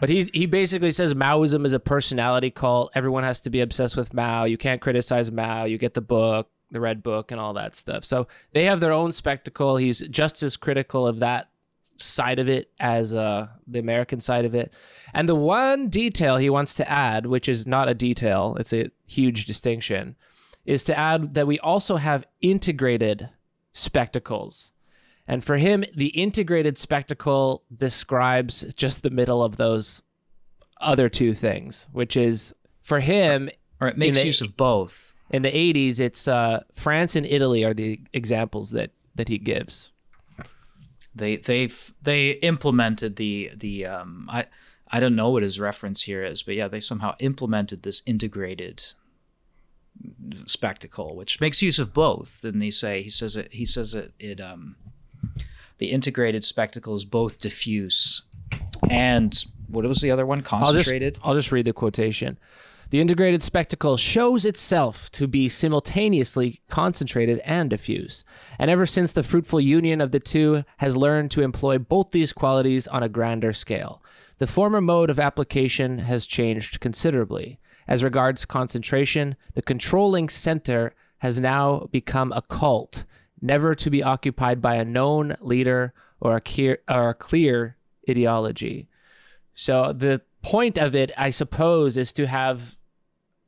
But he basically says Maoism is a personality cult. Everyone has to be obsessed with Mao. You can't criticize Mao. You get the book, the Red Book, and all that stuff. So they have their own spectacle. He's just as critical of that side of it as the American side of it. And the one detail he wants to add, which is not a detail, it's a huge distinction, is to add that we also have integrated spectacles. And for him, the integrated spectacle describes just the middle of those other two things, which is, for him... Or it makes use of both. In the 80s, it's France and Italy are the examples that he gives. They implemented the I don't know what his reference here is, but yeah, they somehow implemented this integrated spectacle, which makes use of both. Didn't he say? He says it the integrated spectacle is both diffuse and what was the other one? Concentrated. I'll just read the quotation. The integrated spectacle shows itself to be simultaneously concentrated and diffuse, and ever since the fruitful union of the two has learned to employ both these qualities on a grander scale. The former mode of application has changed considerably. As regards concentration, the controlling center has now become a cult, never to be occupied by a known leader or a clear ideology. So the point of it, I suppose, is to have...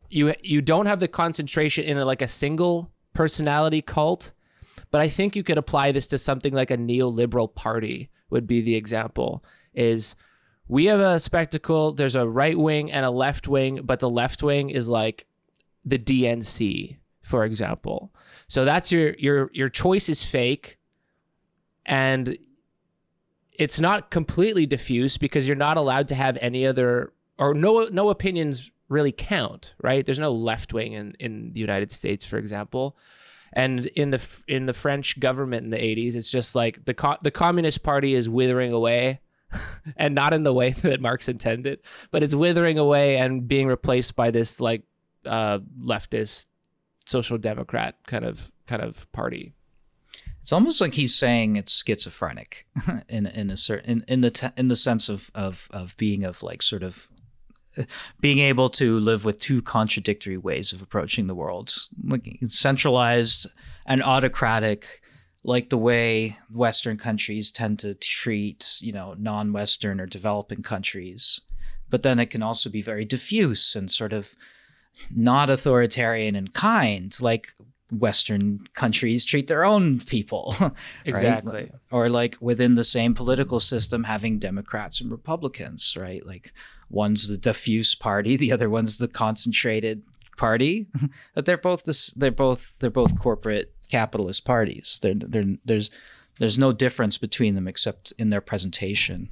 You don't have the concentration in a single personality cult, but I think you could apply this to something like a neoliberal party would be the example. Is we have a spectacle, there's a right wing and a left wing, but the left wing is like the DNC, for example. So that's your choice is fake, and it's not completely diffuse because you're not allowed to have any other, or no opinions really count, right? There's no left wing in the United States, for example, and in the French government in the 80s, it's just like the Communist Party is withering away, and not in the way that Marx intended, but it's withering away and being replaced by this leftist social democrat kind of party. It's almost like he's saying it's schizophrenic, in the sense of being of like sort of being able to live with two contradictory ways of approaching the world, like centralized and autocratic, like the way Western countries tend to treat non-Western or developing countries, but then it can also be very diffuse and sort of not authoritarian and kind, like Western countries treat their own people. Right? Exactly. Or like within the same political system, having Democrats and Republicans, right? Like one's the diffuse party, the other one's the concentrated party. But they're both corporate capitalist parties. There's no difference between them except in their presentation.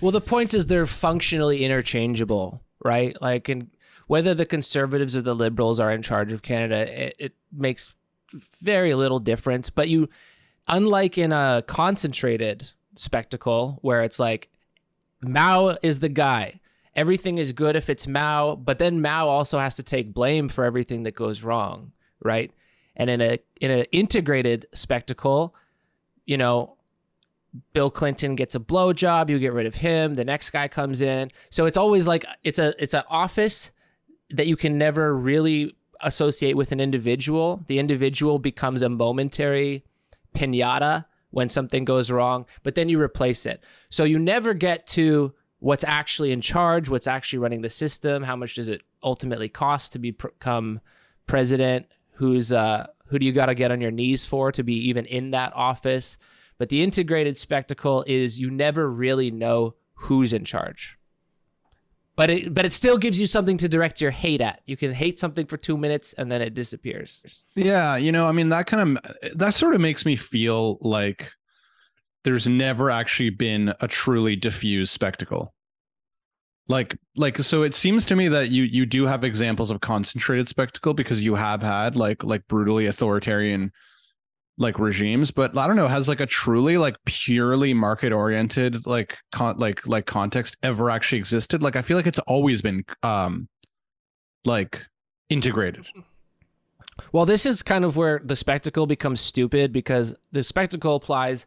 Well, the point is they're functionally interchangeable, right? Like in whether the conservatives or the liberals are in charge of Canada, it makes very little difference. But you, unlike in a concentrated spectacle where it's like Mao is the guy, everything is good if it's Mao, but then Mao also has to take blame for everything that goes wrong, right? And in an integrated spectacle, Bill Clinton gets a blowjob, you get rid of him, the next guy comes in, so it's always like it's an office that you can never really associate with an individual. The individual becomes a momentary pinata when something goes wrong, but then you replace it. So you never get to what's actually in charge, what's actually running the system, how much does it ultimately cost to become president, who do you got to get on your knees for to be even in that office. But the integrated spectacle is you never really know who's in charge. But it still gives you something to direct your hate at. You can hate something for 2 minutes and then it disappears. Yeah, that sort of makes me feel like there's never actually been a truly diffuse spectacle. Like so it seems to me that you do have examples of concentrated spectacle because you have had like brutally authoritarian like regimes, but I don't know, has like a truly like purely market oriented like context ever actually existed? Like I feel like it's always been like integrated. Well, this is kind of where the spectacle becomes stupid, because the spectacle applies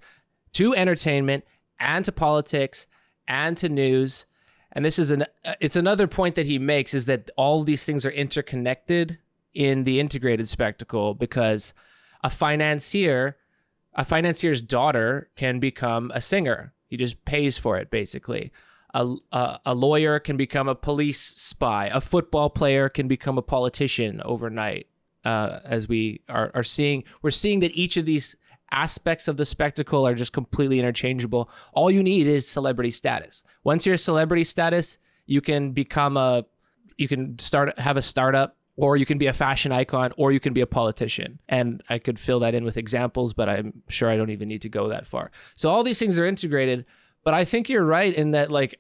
to entertainment and to politics and to news. And this is it's another point that he makes, is that all these things are interconnected in the integrated spectacle, because a financier's daughter can become a singer. He just pays for it, basically. A lawyer can become a police spy. A football player can become a politician overnight. As we are seeing, we're seeing that each of these aspects of the spectacle are just completely interchangeable. All you need is celebrity status. Once you're a celebrity status, you can become have a startup, or you can be a fashion icon, or you can be a politician. And I could fill that in with examples, but I'm sure I don't even need to go that far. So all these things are integrated, but I think you're right in that, like,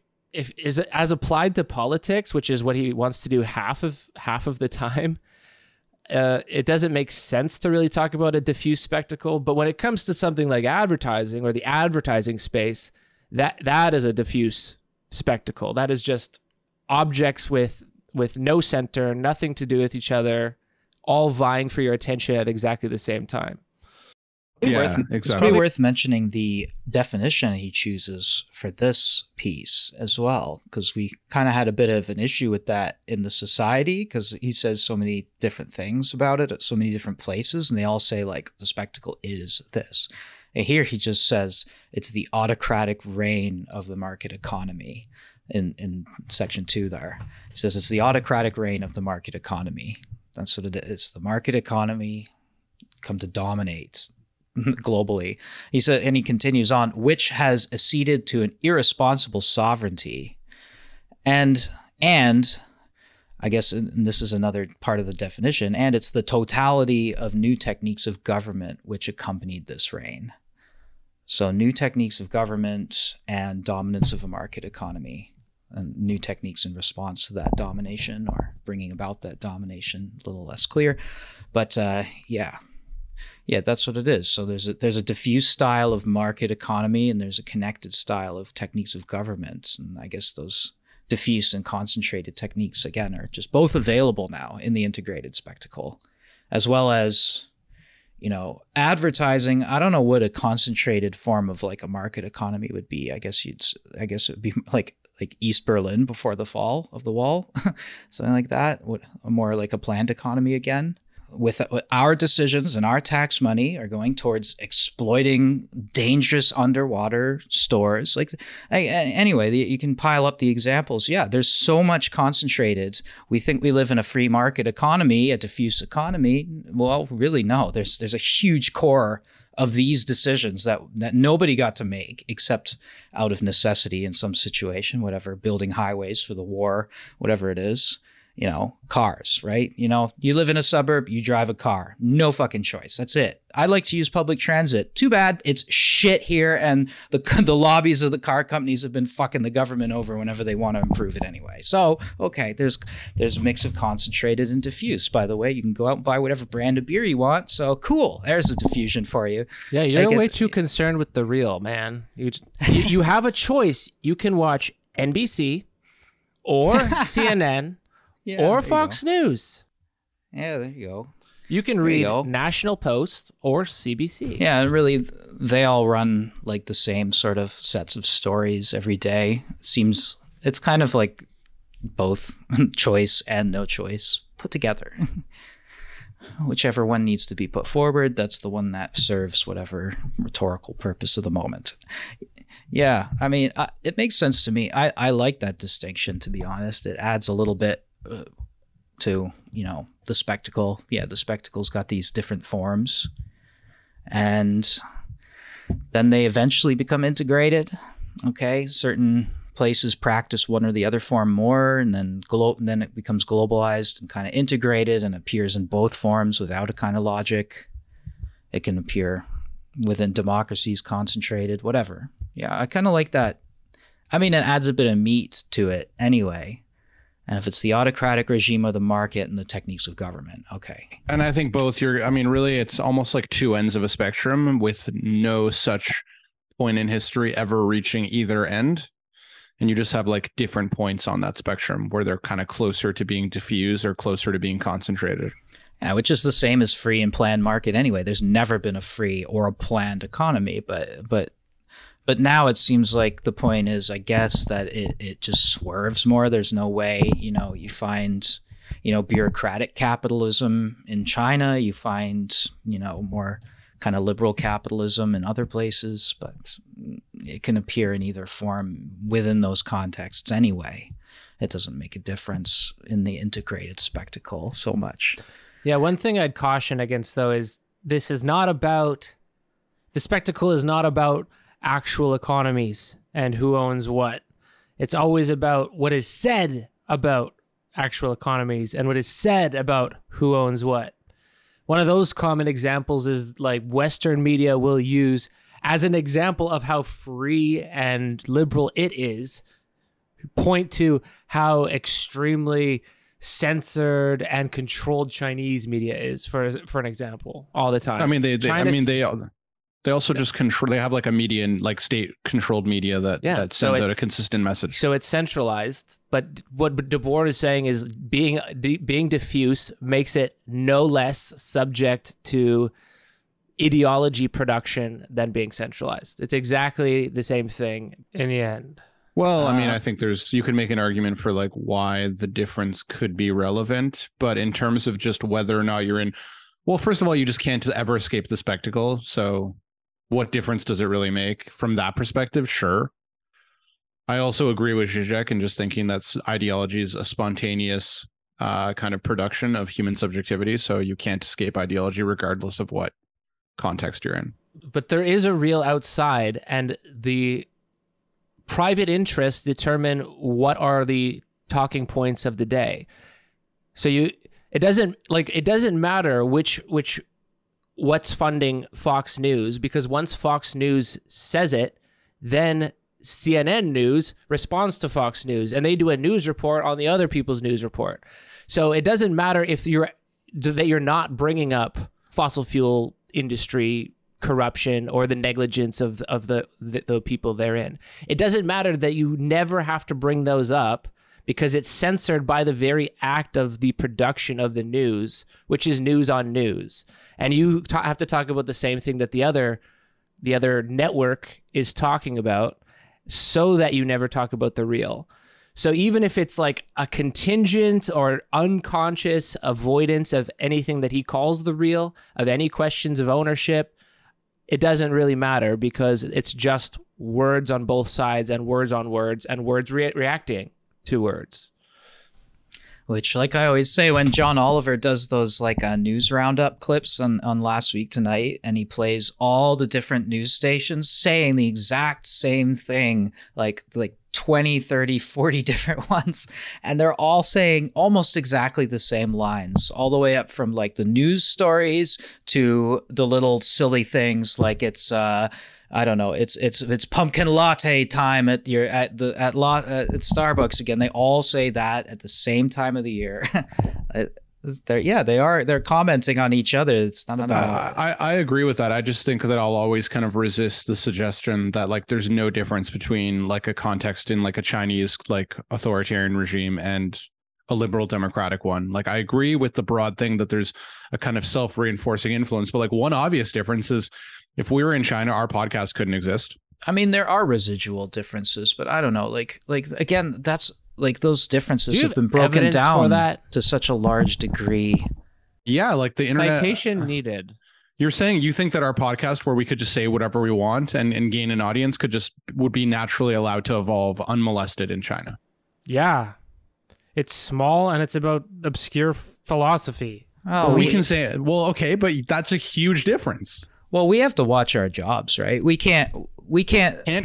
as applied to politics, which is what he wants to do half of the time, it doesn't make sense to really talk about a diffuse spectacle. But when it comes to something like advertising or the advertising space, that is a diffuse spectacle. That is just objects with no center, nothing to do with each other, all vying for your attention at exactly the same time. Yeah, exactly. It's probably worth mentioning the definition he chooses for this piece as well, because we kind of had a bit of an issue with that in the Society, because he says so many different things about it at so many different places, and they all say, like, the spectacle is this. And here he just says it's the autocratic reign of the market economy in section 2 there. He says it's the autocratic reign of the market economy. That's what it is. It's the market economy come to dominate globally, he said, and he continues on, which has acceded to an irresponsible sovereignty, and I guess, and this is another part of the definition, and it's the totality of new techniques of government which accompanied this reign. So new techniques of government and dominance of a market economy, and new techniques in response to that domination, or bringing about that domination, a little less clear, but yeah, that's what it is. So there's a diffuse style of market economy, and there's a connected style of techniques of government. And I guess those diffuse and concentrated techniques, again, are just both available now in the integrated spectacle, as well as, you know, advertising. I don't know what a concentrated form of like a market economy would be. I guess it would be like East Berlin before the fall of the wall, something like that. More like a planned economy again. With our decisions and our tax money are going towards exploiting dangerous underwater stores. Like, anyway, you can pile up the examples. Yeah, there's so much concentrated. We think we live in a free market economy, a diffuse economy. Well, really, no. There's a huge core of these decisions that nobody got to make except out of necessity in some situation, whatever, building highways for the war, whatever it is. You know, cars, right? You know, you live in a suburb, you drive a car. No fucking choice. That's it. I like to use public transit. Too bad it's shit here, and the lobbies of the car companies have been fucking the government over whenever they want to improve it anyway. So, okay, there's a mix of concentrated and diffuse. By the way, you can go out and buy whatever brand of beer you want. So cool. There's a diffusion for you. Yeah, you're way too concerned with the real, man. You have a choice. You can watch NBC or CNN. Yeah, or Fox News. Yeah, there you go. You can read National Post or CBC. Yeah, and really, they all run like the same sort of sets of stories every day. It's kind of like both choice and no choice put together. Whichever one needs to be put forward, that's the one that serves whatever rhetorical purpose of the moment. Yeah, I mean, it makes sense to me. I like that distinction, to be honest. It adds a little bit to, you know, the spectacle. Yeah, the spectacle's got these different forms, and then they eventually become integrated. Okay, certain places practice one or the other form more, and then then it becomes globalized and kind of integrated and appears in both forms without a kind of logic. It can appear within democracies, concentrated, whatever. Yeah, I kind of like that. I mean, it adds a bit of meat to it anyway. And if it's the autocratic regime of the market and the techniques of government, okay. And I think both your, I mean, really, it's almost like two ends of a spectrum with no such point in history ever reaching either end. And you just have like different points on that spectrum where they're kind of closer to being diffused or closer to being concentrated. Yeah, which is the same as free and planned market anyway. There's never been a free or a planned economy, but now it seems like the point is, I guess, that it just swerves more. There's no way, you know, you find, you know, bureaucratic capitalism in China. You find, you know, more kind of liberal capitalism in other places, but it can appear in either form within those contexts anyway. It doesn't make a difference in the integrated spectacle so much. Yeah, one thing I'd caution against, though, is this is not about, the spectacle is not about actual economies and who owns what. It's always about what is said about actual economies and what is said about who owns what. One of those common examples is like Western media will use as an example of how free and liberal it is, point to how extremely censored and controlled Chinese media is, for an example, all the time. I mean, they also just control. They have like a median, like state-controlled media that sends out a consistent message. So it's centralized. But what Debord is saying is being diffuse makes it no less subject to ideology production than being centralized. It's exactly the same thing in the end. Well, I mean, I think you can make an argument for like why the difference could be relevant, but in terms of just whether or not you're in, well, first of all, you just can't ever escape the spectacle, so. What difference does it really make from that perspective? Sure. I also agree with Zizek in just thinking that ideology is a spontaneous kind of production of human subjectivity. So you can't escape ideology regardless of what context you're in. But there is a real outside, and the private interests determine what are the talking points of the day. So it doesn't matter which what's funding Fox News, because once Fox News says it, then CNN News responds to Fox News and they do a news report on the other people's news report. So it doesn't matter if you're not bringing up fossil fuel industry corruption or the negligence of the people therein. It doesn't matter that you never have to bring those up, because it's censored by the very act of the production of the news, which is news on news. And you have to talk about the same thing that the other network is talking about, so that you never talk about the real. So even if it's like a contingent or unconscious avoidance of anything that he calls the real, of any questions of ownership, it doesn't really matter, because it's just words on both sides and words on words and words reacting. Two words. Which, like I always say, when John Oliver does those like news roundup clips on Last Week Tonight, and he plays all the different news stations saying the exact same thing, like 20, 30, 40 different ones, and they're all saying almost exactly the same lines, all the way up from like the news stories to the little silly things like it's I don't know. It's pumpkin latte time at Starbucks again. They all say that at the same time of the year. They're commenting on each other. It's not about. I agree with that. I just think that I'll always kind of resist the suggestion that like there's no difference between like a context in like a Chinese like authoritarian regime and a liberal democratic one. Like I agree with the broad thing that there's a kind of self-reinforcing influence, but like one obvious difference is, if we were in China, our podcast couldn't exist. I mean, there are residual differences, but I don't know. Like again, that's like those differences have been broken down for that? To such a large degree. Yeah, like the internet. Citation needed. You're saying you think that our podcast, where we could just say whatever we want and gain an audience, would be naturally allowed to evolve unmolested in China. Yeah, it's small and it's about obscure philosophy. Oh, we can say it. Well, okay, but that's a huge difference. Well, we have to watch our jobs, right? We can't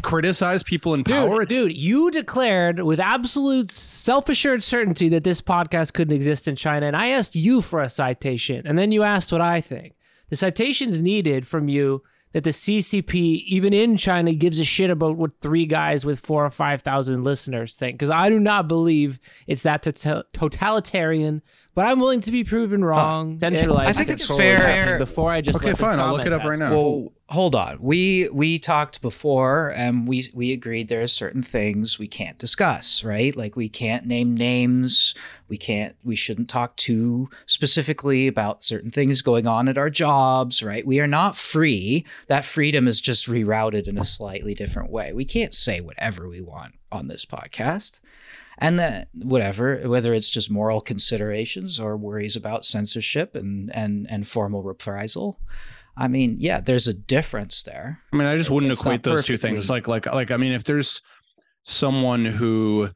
criticize people in power. Dude, you declared with absolute self-assured certainty that this podcast couldn't exist in China, and I asked you for a citation, and then you asked what I think. The citation's needed from you that the CCP, even in China, gives a shit about what three guys with 4 or 5,000 listeners think. Because I do not believe it's that totalitarian, but I'm willing to be proven wrong. Centralized. I think it's fair. Before I just okay, fine. I'll look it up right now. Well, hold on. We talked before, and we agreed there are certain things we can't discuss, right? Like we can't name names. We shouldn't talk too specifically about certain things going on at our jobs, right? We are not free. That freedom is just rerouted in a slightly different way. We can't say whatever we want on this podcast. And then whatever, whether it's just moral considerations or worries about censorship and formal reprisal. I mean, yeah, there's a difference there. I mean, I just wouldn't equate those two things. Like, I mean, if there's someone who,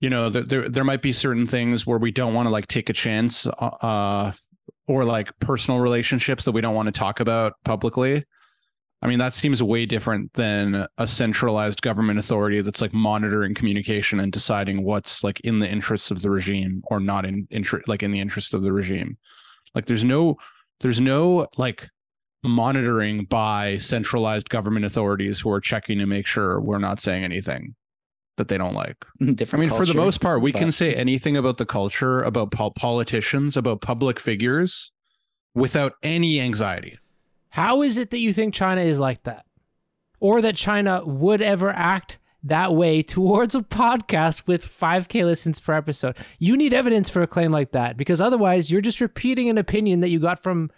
you know, there might be certain things where we don't want to like take a chance, or like personal relationships that we don't want to talk about publicly. I mean, that seems way different than a centralized government authority that's like monitoring communication and deciding what's like in the interests of the regime or not in the interest of the regime. Like there's no like monitoring by centralized government authorities who are checking to make sure we're not saying anything that they don't like. Different I mean, culture, for the most part, we can say anything about the culture, about politicians, about public figures without any anxiety. How is it that you think China is like that? Or that China would ever act that way towards a podcast with 5,000 listens per episode? You need evidence for a claim like that, because otherwise you're just repeating an opinion that you got from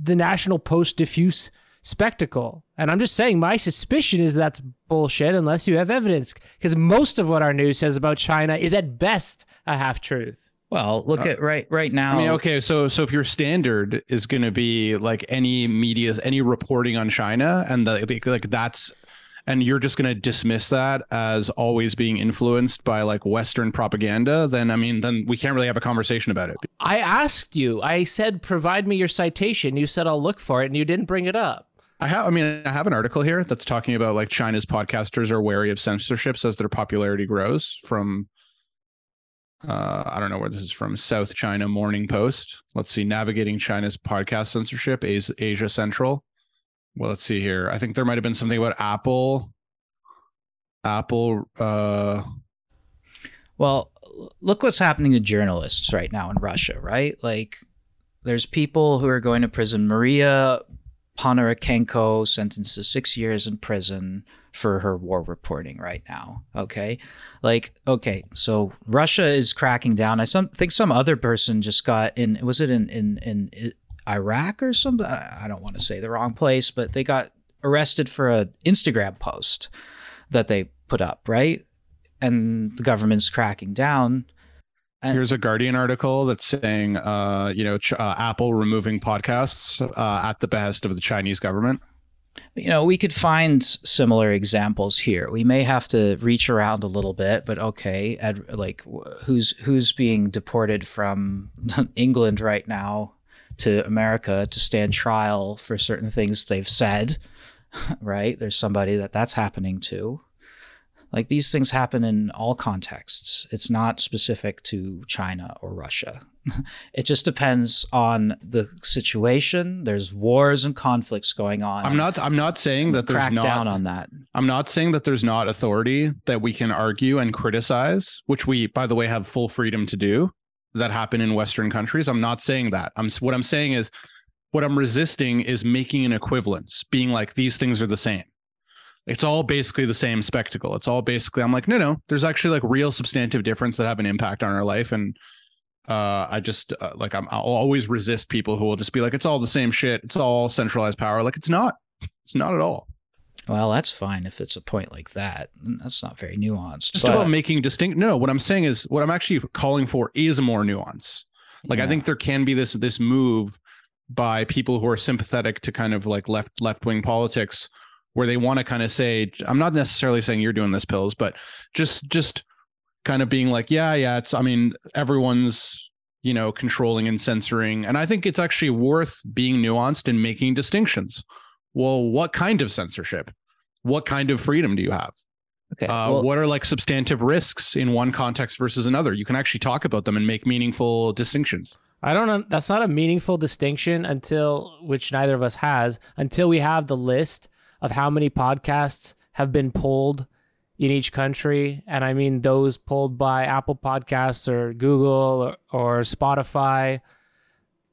the National Post diffuse spectacle. And I'm just saying my suspicion is that's bullshit unless you have evidence, because most of what our news says about China is at best a half-truth. Well, look at right now. I mean, okay, so if your standard is going to be like any media, any reporting on China, and and you're just going to dismiss that as always being influenced by like Western propaganda, then we can't really have a conversation about it. I asked you. I said, provide me your citation. You said I'll look for it, and you didn't bring it up. I have an article here that's talking about like China's podcasters are wary of censorships as their popularity grows from. I don't know where this is from. South China Morning Post. Let's see. Navigating China's podcast censorship, Asia Central. Well, let's see here. I think there might have been something about Apple. Well, look what's happening to journalists right now in Russia, right? Like, there's people who are going to prison. Maria Panarenko sentenced to 6 years in prison for her war reporting right now. So Russia is cracking down. I think some other person just got in. Was it in Iraq or something? I don't want to say the wrong place, but they got arrested for an Instagram post that they put up, right? And the government's cracking down. Here's a Guardian article that's saying, Apple removing podcasts at the behest of the Chinese government. You know, we could find similar examples here. We may have to reach around a little bit, but okay, who's being deported from England right now to America to stand trial for certain things they've said, right? There's somebody that's happening to. Like, these things happen in all contexts. It's not specific to China or Russia. It just depends on the situation. There's wars and conflicts going on. I'm not saying that there's not crack down on that. I'm not saying that there's not authority that we can argue and criticize, which we, by the way, have full freedom to do, that happen in Western countries. I'm not saying that. What I'm saying is, what I'm resisting is making an equivalence, being like, these things are the same. It's all basically the same spectacle. It's all basically, I'm like, no, there's actually like real substantive difference that have an impact on our life. And I'll always resist people who will just be like, it's all the same shit. It's all centralized power. Like, it's not at all. Well, that's fine if it's a point like that. That's not very nuanced. Just about making distinct. No, what I'm saying is, what I'm actually calling for is more nuance. Like, yeah. I think there can be this move by people who are sympathetic to kind of like left-wing politics, where they want to kind of say, I'm not necessarily saying you're doing this, Pills, but just kind of being like, yeah, it's, I mean, everyone's, you know, controlling and censoring. And I think it's actually worth being nuanced and making distinctions. Well, what kind of censorship? What kind of freedom do you have? Okay, what are like substantive risks in one context versus another? You can actually talk about them and make meaningful distinctions. I don't know. That's not a meaningful distinction until, which neither of us has, until we have the list of how many podcasts have been pulled in each country. And I mean, those pulled by Apple Podcasts or Google or Spotify.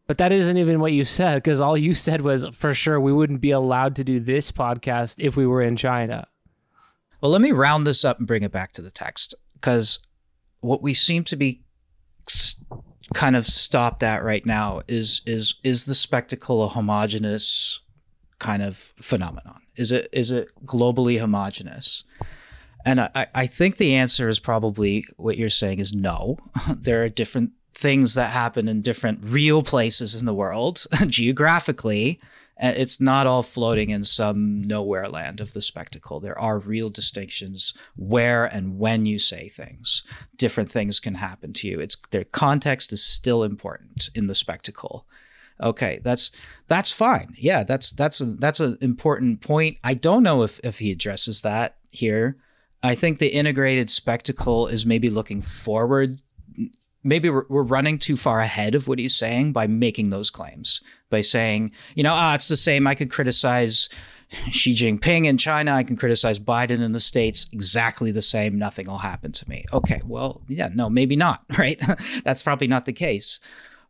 But that isn't even what you said, because all you said was, for sure, we wouldn't be allowed to do this podcast if we were in China. Well, let me round this up and bring it back to the text, because what we seem to be kind of stopped at right now is the spectacle a homogenous kind of phenomenon? Is it globally homogenous? And I think the answer is probably what you're saying is no. There are different things that happen in different real places in the world geographically. It's not all floating in some nowhere land of the spectacle. There are real distinctions where and when you say things. Different things can happen to you. It's their context is still important in the spectacle. Okay, that's fine. Yeah, that's an important point. I don't know if he addresses that here. I think the integrated spectacle is maybe looking forward. Maybe we're running too far ahead of what he's saying by making those claims, by saying, you know, it's the same. I could criticize Xi Jinping in China. I can criticize Biden in the States. Exactly the same. Nothing will happen to me. Okay, well, yeah, no, maybe not, right? That's probably not the case.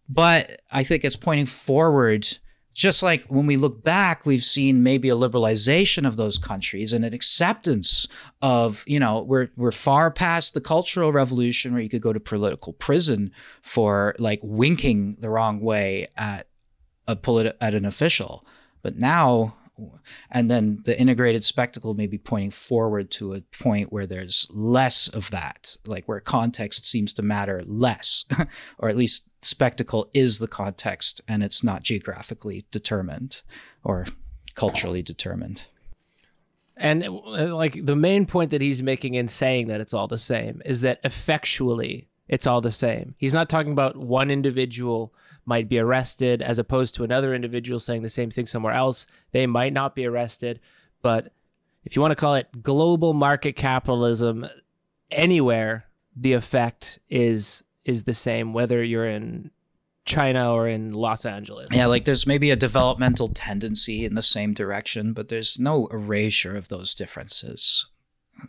But I think it's pointing forward. Just like when we look back, we've seen maybe a liberalization of those countries and an acceptance of, you know, we're far past the Cultural Revolution where you could go to political prison for like winking the wrong way at an official. But now, and then the integrated spectacle may be pointing forward to a point where there's less of that, like where context seems to matter less, or at least spectacle is the context and it's not geographically determined or culturally determined. And like the main point that he's making in saying that it's all the same is that effectually it's all the same. He's not talking about one individual might be arrested as opposed to another individual saying the same thing somewhere else. They might not be arrested, but if you want to call it global market capitalism, anywhere the effect is the same, whether you're in China or in Los Angeles. Yeah, like there's maybe a developmental tendency in the same direction, but there's no erasure of those differences.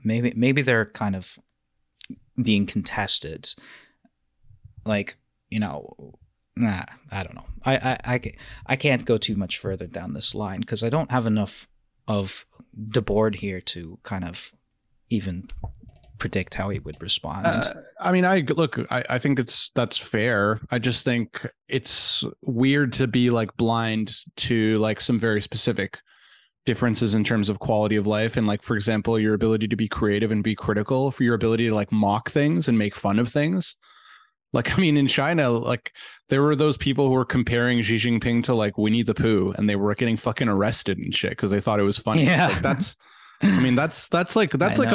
Maybe they're kind of being contested. Like, you know, I don't know. I can't go too much further down this line because I don't have enough of Debord here to kind of even predict how he would respond. I think that's fair. I just think it's weird to be like blind to like some very specific differences in terms of quality of life and, like, for example, your ability to be creative and be critical, for your ability to like mock things and make fun of things. Like, I mean, in China, like there were those people who were comparing Xi Jinping to like Winnie the Pooh, and they were getting fucking arrested and shit because they thought it was funny. Yeah, like, that's a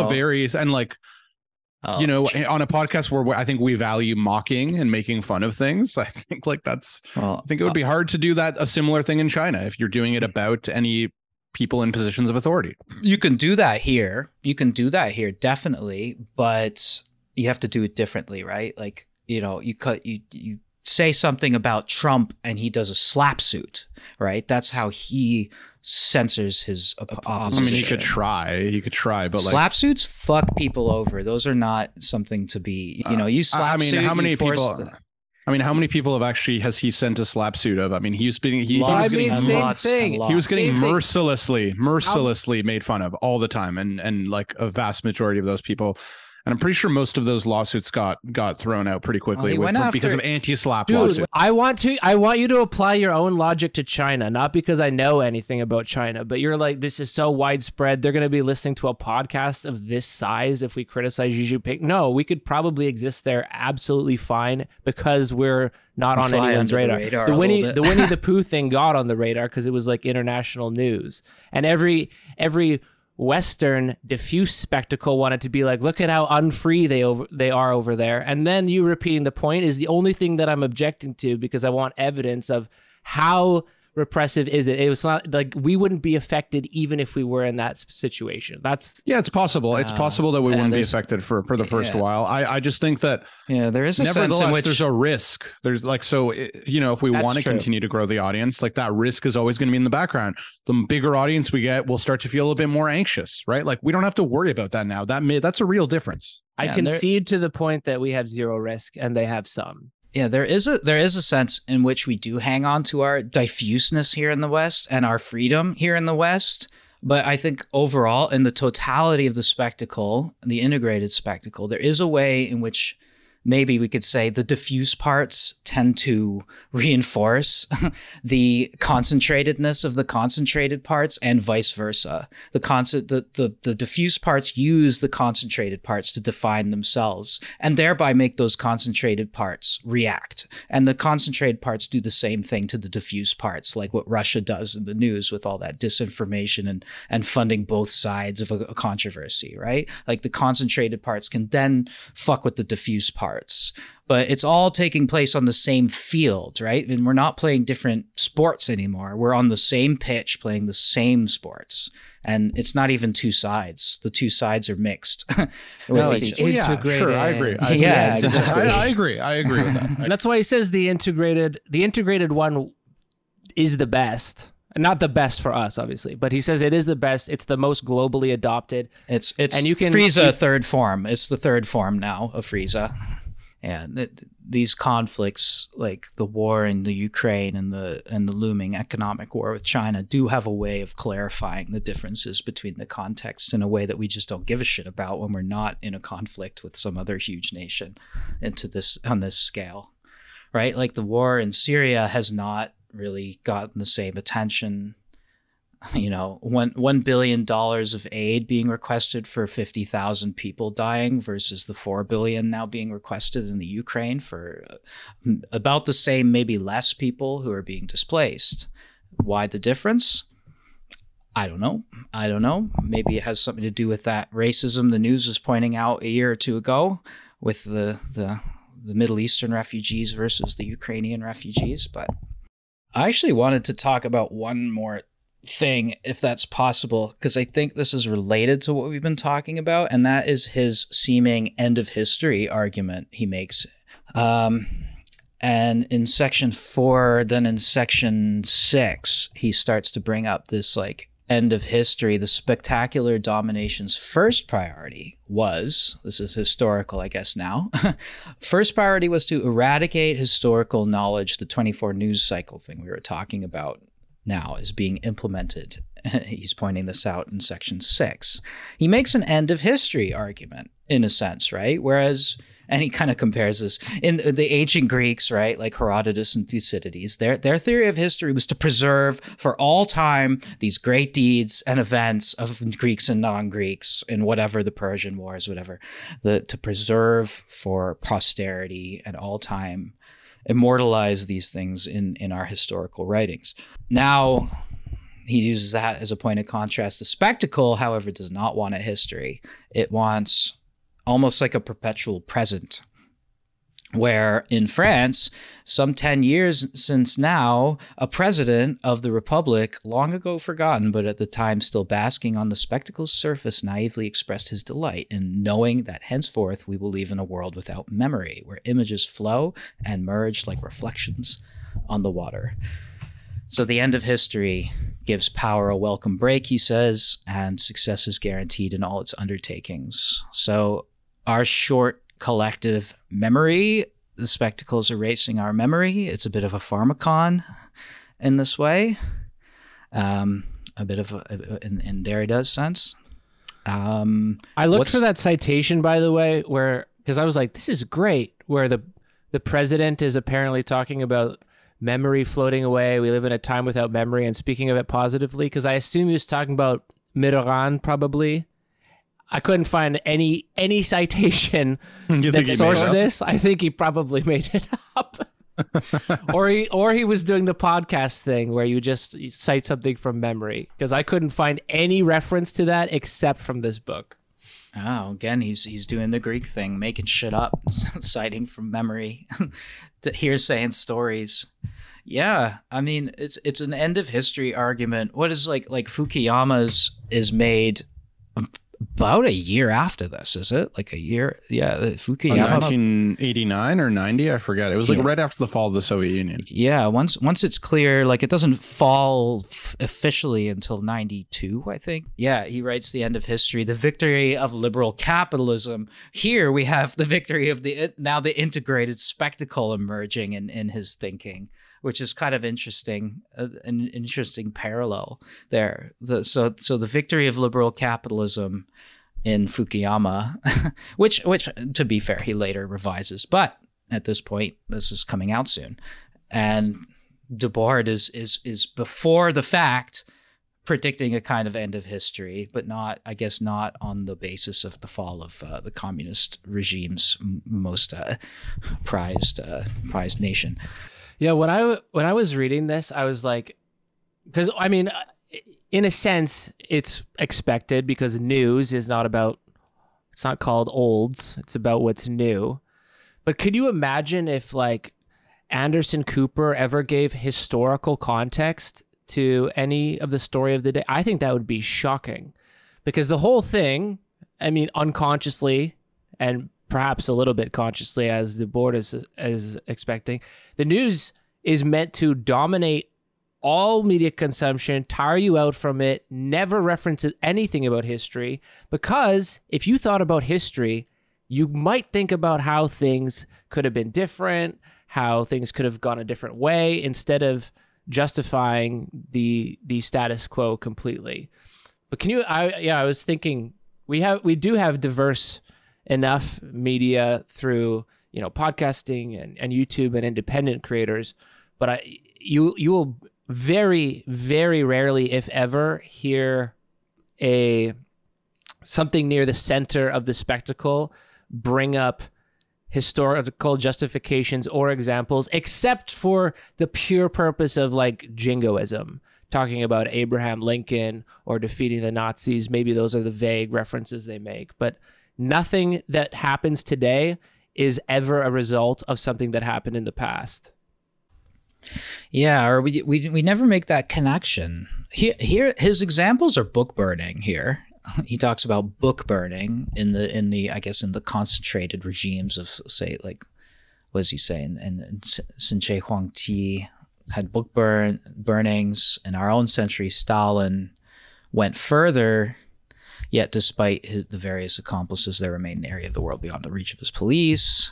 very, and like, oh, you know, on a podcast where I think we value mocking and making fun of things, I think like I think it would be hard to do that, a similar thing in China, if you're doing it about any people in positions of authority. You can do that here. Definitely. But you have to do it differently, right? Like, you know, you say something about Trump and he does a slapsuit, right? That's how he censors his opposition. I mean, he could try, but like slapsuits fuck people over. Those are not something to be, you know, you slap. I mean, how many people? I mean, how many people has he sent a slapsuit of? I mean, he was getting mercilessly made fun of all the time, and like a vast majority of those people. And I'm pretty sure most of those lawsuits got thrown out pretty quickly because of anti-slap lawsuits. Dude, I want you to apply your own logic to China, not because I know anything about China, but you're like, this is so widespread. They're going to be listening to a podcast of this size if we criticize Xi Jinping. No, we could probably exist there absolutely fine because we're not on anyone's radar. The Winnie the Pooh thing got on the radar because it was like international news. And every Western diffuse spectacle wanted to be like, look at how unfree they are over there. And then you repeating the point is the only thing that I'm objecting to, because I want evidence of how repressive is it? It was not like we wouldn't be affected even if we were in that situation. That's it's possible. It's possible that we wouldn't be affected for the first while. I just think that there is a sense in which there's a risk. There's like you know, if we want to continue to grow the audience, like that risk is always going to be in the background. The bigger audience we get, we'll start to feel a bit more anxious, right? Like we don't have to worry about that now. That's a real difference. I concede to the point that we have zero risk and they have some. Yeah, there is a sense in which we do hang on to our diffuseness here in the West and our freedom here in the West. But I think overall, in the totality of the spectacle, the integrated spectacle, there is a way in which maybe we could say the diffuse parts tend to reinforce the concentratedness of the concentrated parts and vice versa. The diffuse parts use the concentrated parts to define themselves and thereby make those concentrated parts react. And the concentrated parts do the same thing to the diffuse parts, like what Russia does in the news with all that disinformation and funding both sides of a controversy, right? Like the concentrated parts can then fuck with the diffuse parts. But it's all taking place on the same field, right? And we're not playing different sports anymore. We're on the same pitch playing the same sports. And it's not even two sides. The two sides are mixed. I agree. Yeah, exactly. I agree with that. And that's why he says the integrated one is the best. Not the best for us, obviously, but he says it is the best. It's the most globally adopted. It's and you can Frieza third form. It's the third form now of Frieza. And these conflicts, like the war in the Ukraine and the looming economic war with China, do have a way of clarifying the differences between the contexts in a way that we just don't give a shit about when we're not in a conflict with some other huge nation on this scale, right? Like the war in Syria has not really gotten the same attention. You know, $1 billion of aid being requested for 50,000 people dying versus the $4 billion now being requested in the Ukraine for about the same, maybe less people who are being displaced. Why the difference? I don't know. Maybe it has something to do with that racism the news was pointing out a year or two ago with the Middle Eastern refugees versus the Ukrainian refugees, but I actually wanted to talk about one more thing, if that's possible, because I think this is related to what we've been talking about, and that is his seeming end of history argument he makes. And in section 4, then in section 6, he starts to bring up this like end of history. The spectacular domination's first priority was, this is historical, I guess now, first priority was to eradicate historical knowledge, the 24 news cycle thing we were talking about. Now is being implemented. He's pointing this out in section 6. He makes an end of history argument in a sense, right? Whereas, and he kind of compares this in the ancient Greeks, right? Like Herodotus and Thucydides, their theory of history was to preserve for all time these great deeds and events of Greeks and non-Greeks in whatever the Persian Wars, whatever, to preserve for posterity and all time, immortalize these things in our historical writings. Now, he uses that as a point of contrast. The spectacle, however, does not want a history. It wants almost like a perpetual present, where in France, some 10 years since now, a president of the Republic, long ago forgotten, but at the time still basking on the spectacle's surface, naively expressed his delight in knowing that henceforth we will live in a world without memory, where images flow and merge like reflections on the water. So the end of history gives power a welcome break, he says, and success is guaranteed in all its undertakings. So our short collective memory, the spectacle's erasing our memory. It's a bit of a pharmacon in this way, a bit of a, in Derrida's sense. I looked for that citation, by the way, where, because I was like, this is great, where the president is apparently talking about memory floating away. We live in a time without memory, and speaking of it positively, because I assume he was talking about Mitterrand, probably. I couldn't find any citation that sourced this. I think he probably made it up. or he was doing the podcast thing where you just cite something from memory, because I couldn't find any reference to that except from this book. Oh, again, he's doing the Greek thing, making shit up, citing from memory, hearsay and stories. Yeah, I mean, it's an end of history argument. What is like Fukuyama's is made about a year after this, is it? Like a year? Yeah, Fukuyama. 1989 or 90, I forget. It was like right after the fall of the Soviet Union. Yeah, once it's clear, like it doesn't fall officially until 92, I think. Yeah, he writes The End of History, the victory of liberal capitalism. Here we have the victory of the integrated spectacle emerging in his thinking, which is kind of interesting, an interesting parallel there. So the victory of liberal capitalism in Fukuyama, which to be fair, he later revises. But at this point, this is coming out soon. And Debord is before the fact predicting a kind of end of history, but not on the basis of the fall of the communist regime's most prized nation. Yeah, when I was reading this, I was like, because I mean, in a sense, it's expected because news is not about, it's not called olds, it's about what's new. But could you imagine if like Anderson Cooper ever gave historical context to any of the story of the day? I think that would be shocking, because the whole thing, I mean, unconsciously and perhaps a little bit consciously, as Debord is expecting, the news is meant to dominate all media consumption, tire you out from it, never references anything about history, because if you thought about history, you might think about how things could have been different, how things could have gone a different way, instead of justifying the status quo completely. But I was thinking we do have diverse enough media through, you know, podcasting and YouTube and independent creators, but you will very, very rarely, if ever, hear something near the center of the spectacle bring up historical justifications or examples, except for the pure purpose of like jingoism, talking about Abraham Lincoln or defeating the Nazis. Maybe those are the vague references they make, but nothing that happens today is ever a result of something that happened in the past. Yeah, or we never make that connection. Here, his examples are book burning here. He talks about book burning in the concentrated regimes of, say, like, what does he say? And Sinche Huangti had book burnings. In our own century, Stalin went further. Yet, despite the various accomplices, there remained an area of the world beyond the reach of his police.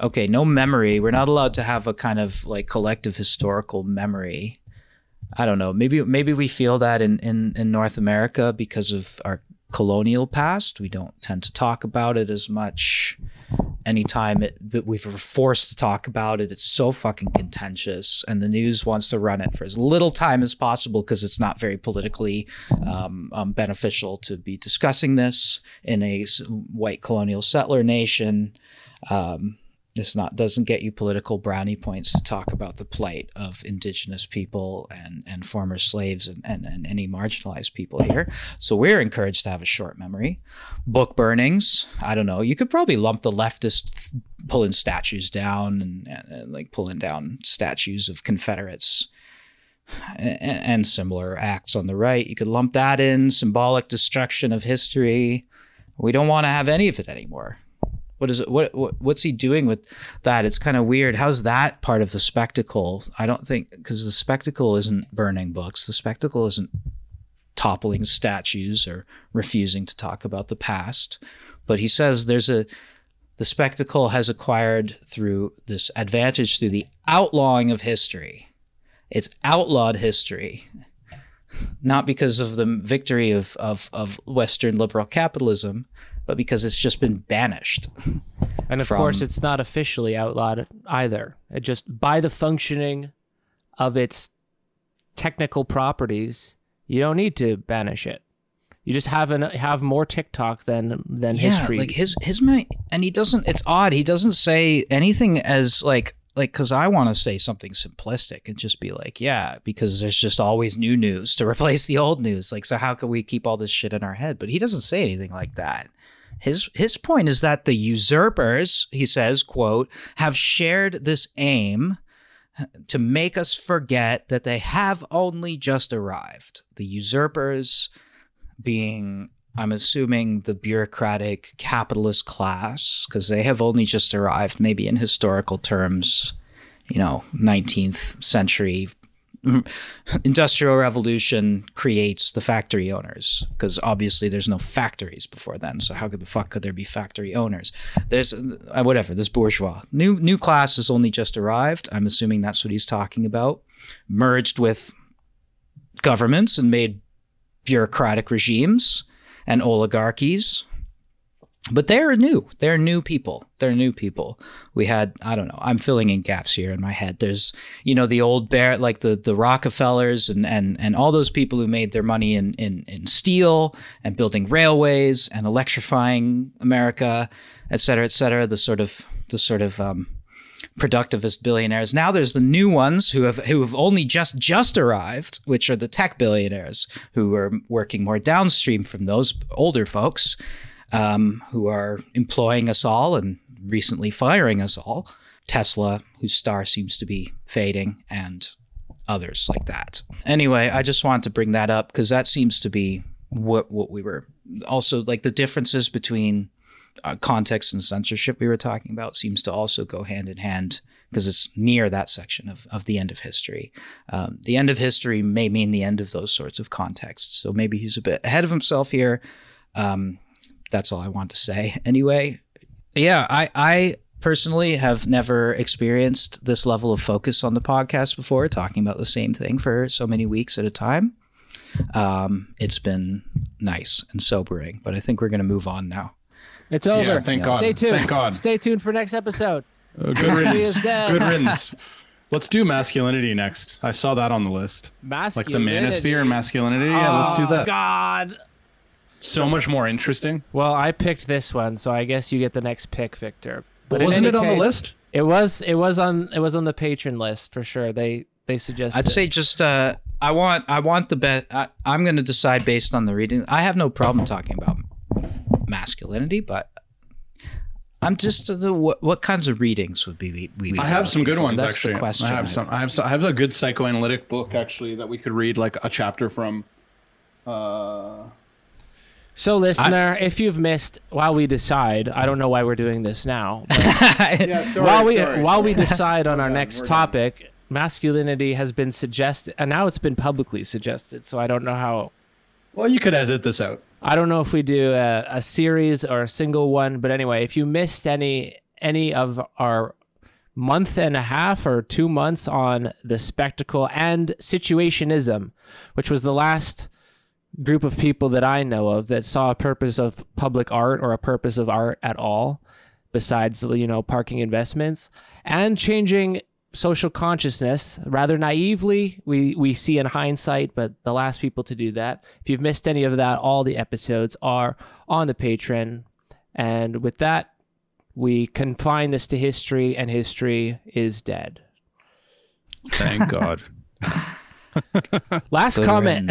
Okay, no memory. We're not allowed to have a kind of like collective historical memory. I don't know. Maybe we feel that in North America because of our colonial past. We don't tend to talk about it as much. Anytime we're forced to talk about it, it's so fucking contentious, and the news wants to run it for as little time as possible because it's not very politically beneficial to be discussing this in a white colonial settler nation. Doesn't get you political brownie points to talk about the plight of indigenous people and former slaves and any marginalized people here. So we're encouraged to have a short memory. Book burnings, I don't know. You could probably lump the leftist pulling statues down and like pulling down statues of Confederates and similar acts on the right. You could lump that in, symbolic destruction of history. We don't want to have any of it anymore. What is it? What's he doing with that? It's kind of weird. How's that part of the spectacle? I don't think, because the spectacle isn't burning books. The spectacle isn't toppling statues or refusing to talk about the past. But he says the spectacle has acquired through this advantage through the outlawing of history. It's outlawed history. Not because of the victory of Western liberal capitalism, but because it's just been banished. And of course, it's not officially outlawed either. It just, by the functioning of its technical properties, you don't need to banish it. You just have more TikTok than history. Yeah, like his mind, and he doesn't. It's odd. He doesn't say anything as like because I want to say something simplistic and just be like, yeah, because there's just always new news to replace the old news. Like, so how can we keep all this shit in our head? But he doesn't say anything like that. His point is that the usurpers, he says, quote, have shared this aim to make us forget that they have only just arrived. The usurpers being, I'm assuming, the bureaucratic capitalist class, because they have only just arrived, maybe in historical terms, 19th century Industrial Revolution creates the factory owners, because obviously there's no factories before then. So how could there be factory owners? There's this bourgeois new class has only just arrived. I'm assuming that's what he's talking about. Merged with governments and made bureaucratic regimes and oligarchies. But they're new. They're new people. We had, I'm filling in gaps here in my head. There's, the old bear, like the Rockefellers and all those people who made their money in steel and building railways and electrifying America, et cetera, the sort of productivist billionaires. Now there's the new ones who have only just arrived, which are the tech billionaires who are working more downstream from those older folks. Who are employing us all and recently firing us all. Tesla, whose star seems to be fading, and others like that. Anyway, I just want to bring that up because that seems to be what we were also, like, the differences between context and censorship we were talking about seems to also go hand in hand because it's near that section of the end of history. The end of history may mean the end of those sorts of contexts. So maybe he's a bit ahead of himself here. That's all I want to say. Anyway, yeah, I personally have never experienced this level of focus on the podcast before, talking about the same thing for so many weeks at a time. It's been nice and sobering, but I think we're going to move on now. It's over. Yeah, thank God. Stay tuned. Thank God. Stay tuned for next episode. Good riddance. Good riddance. Let's do masculinity next. I saw that on the list. Masculinity. Like the manosphere and masculinity. Yeah, let's do that. Oh, God. So much more interesting. Well, I picked this one, so I guess you get the next pick, Victor. But wasn't it on the list? It was on the patron list for sure. They suggested. I'd say just I want the best. I'm going to decide based on the reading. I have no problem talking about masculinity, but I'm just what kinds of readings would be we I have some good ones. That's actually the question. I have a good psychoanalytic book actually that we could read like a chapter from. So, listener, if you've missed while we decide, I don't know why we're doing this now. But while we decide on our next topic, masculinity has been suggested, and now it's been publicly suggested. So I don't know how. Well, you could edit this out. I don't know if we do a series or a single one, but anyway, if you missed any of our month and a half or 2 months on the spectacle and situationism, which was the last group of people that I know of that saw a purpose of public art or a purpose of art at all, besides, parking investments and changing social consciousness rather naively. We see in hindsight, but the last people to do that. If you've missed any of that, all the episodes are on the Patreon. And with that, we confine this to history, and history is dead. Thank God. Last comment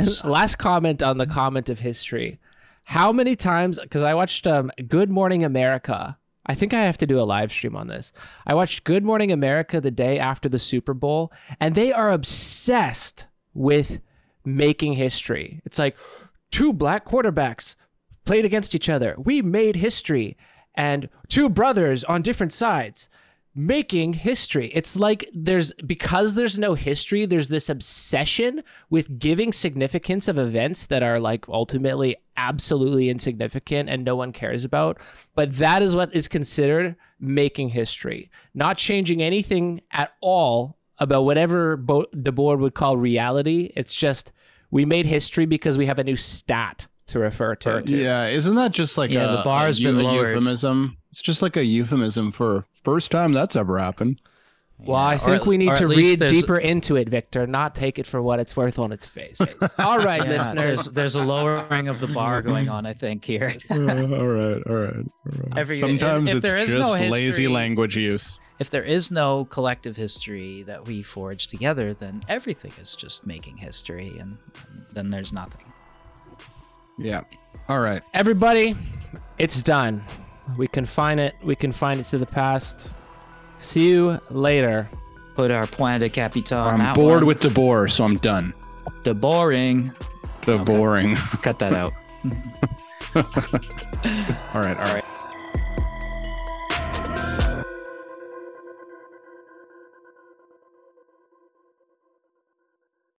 on the comment of history. How many times, because I watched Good Morning America. I think I have to do a live stream on this. I watched Good Morning America the day after the Super Bowl, and they are obsessed with making history. It's like two black quarterbacks played against each other. We made history. And two brothers on different sides. Making history. It's like because there's no history, there's this obsession with giving significance of events that are like ultimately absolutely insignificant and no one cares about. But that is what is considered making history, not changing anything at all about whatever Debord would call reality. It's just we made history because we have a new stat to refer to. Yeah, isn't that just like the bar has been lowered. Euphemism? It's just like a euphemism for first time that's ever happened. Well, I think we need to read deeper into it, Victor, not take it for what it's worth on its face. All right, listeners. There's a lowering of the bar going on, I think, here. All right. Sometimes it's just lazy language use. If there is no collective history that we forge together, then everything is just making history, and then there's nothing. Yeah. All right. Everybody, it's done. We confine it to the past. See you later. put our point de capital. I'm bored with Debord, so I'm done. The boring. Cut that out. All right.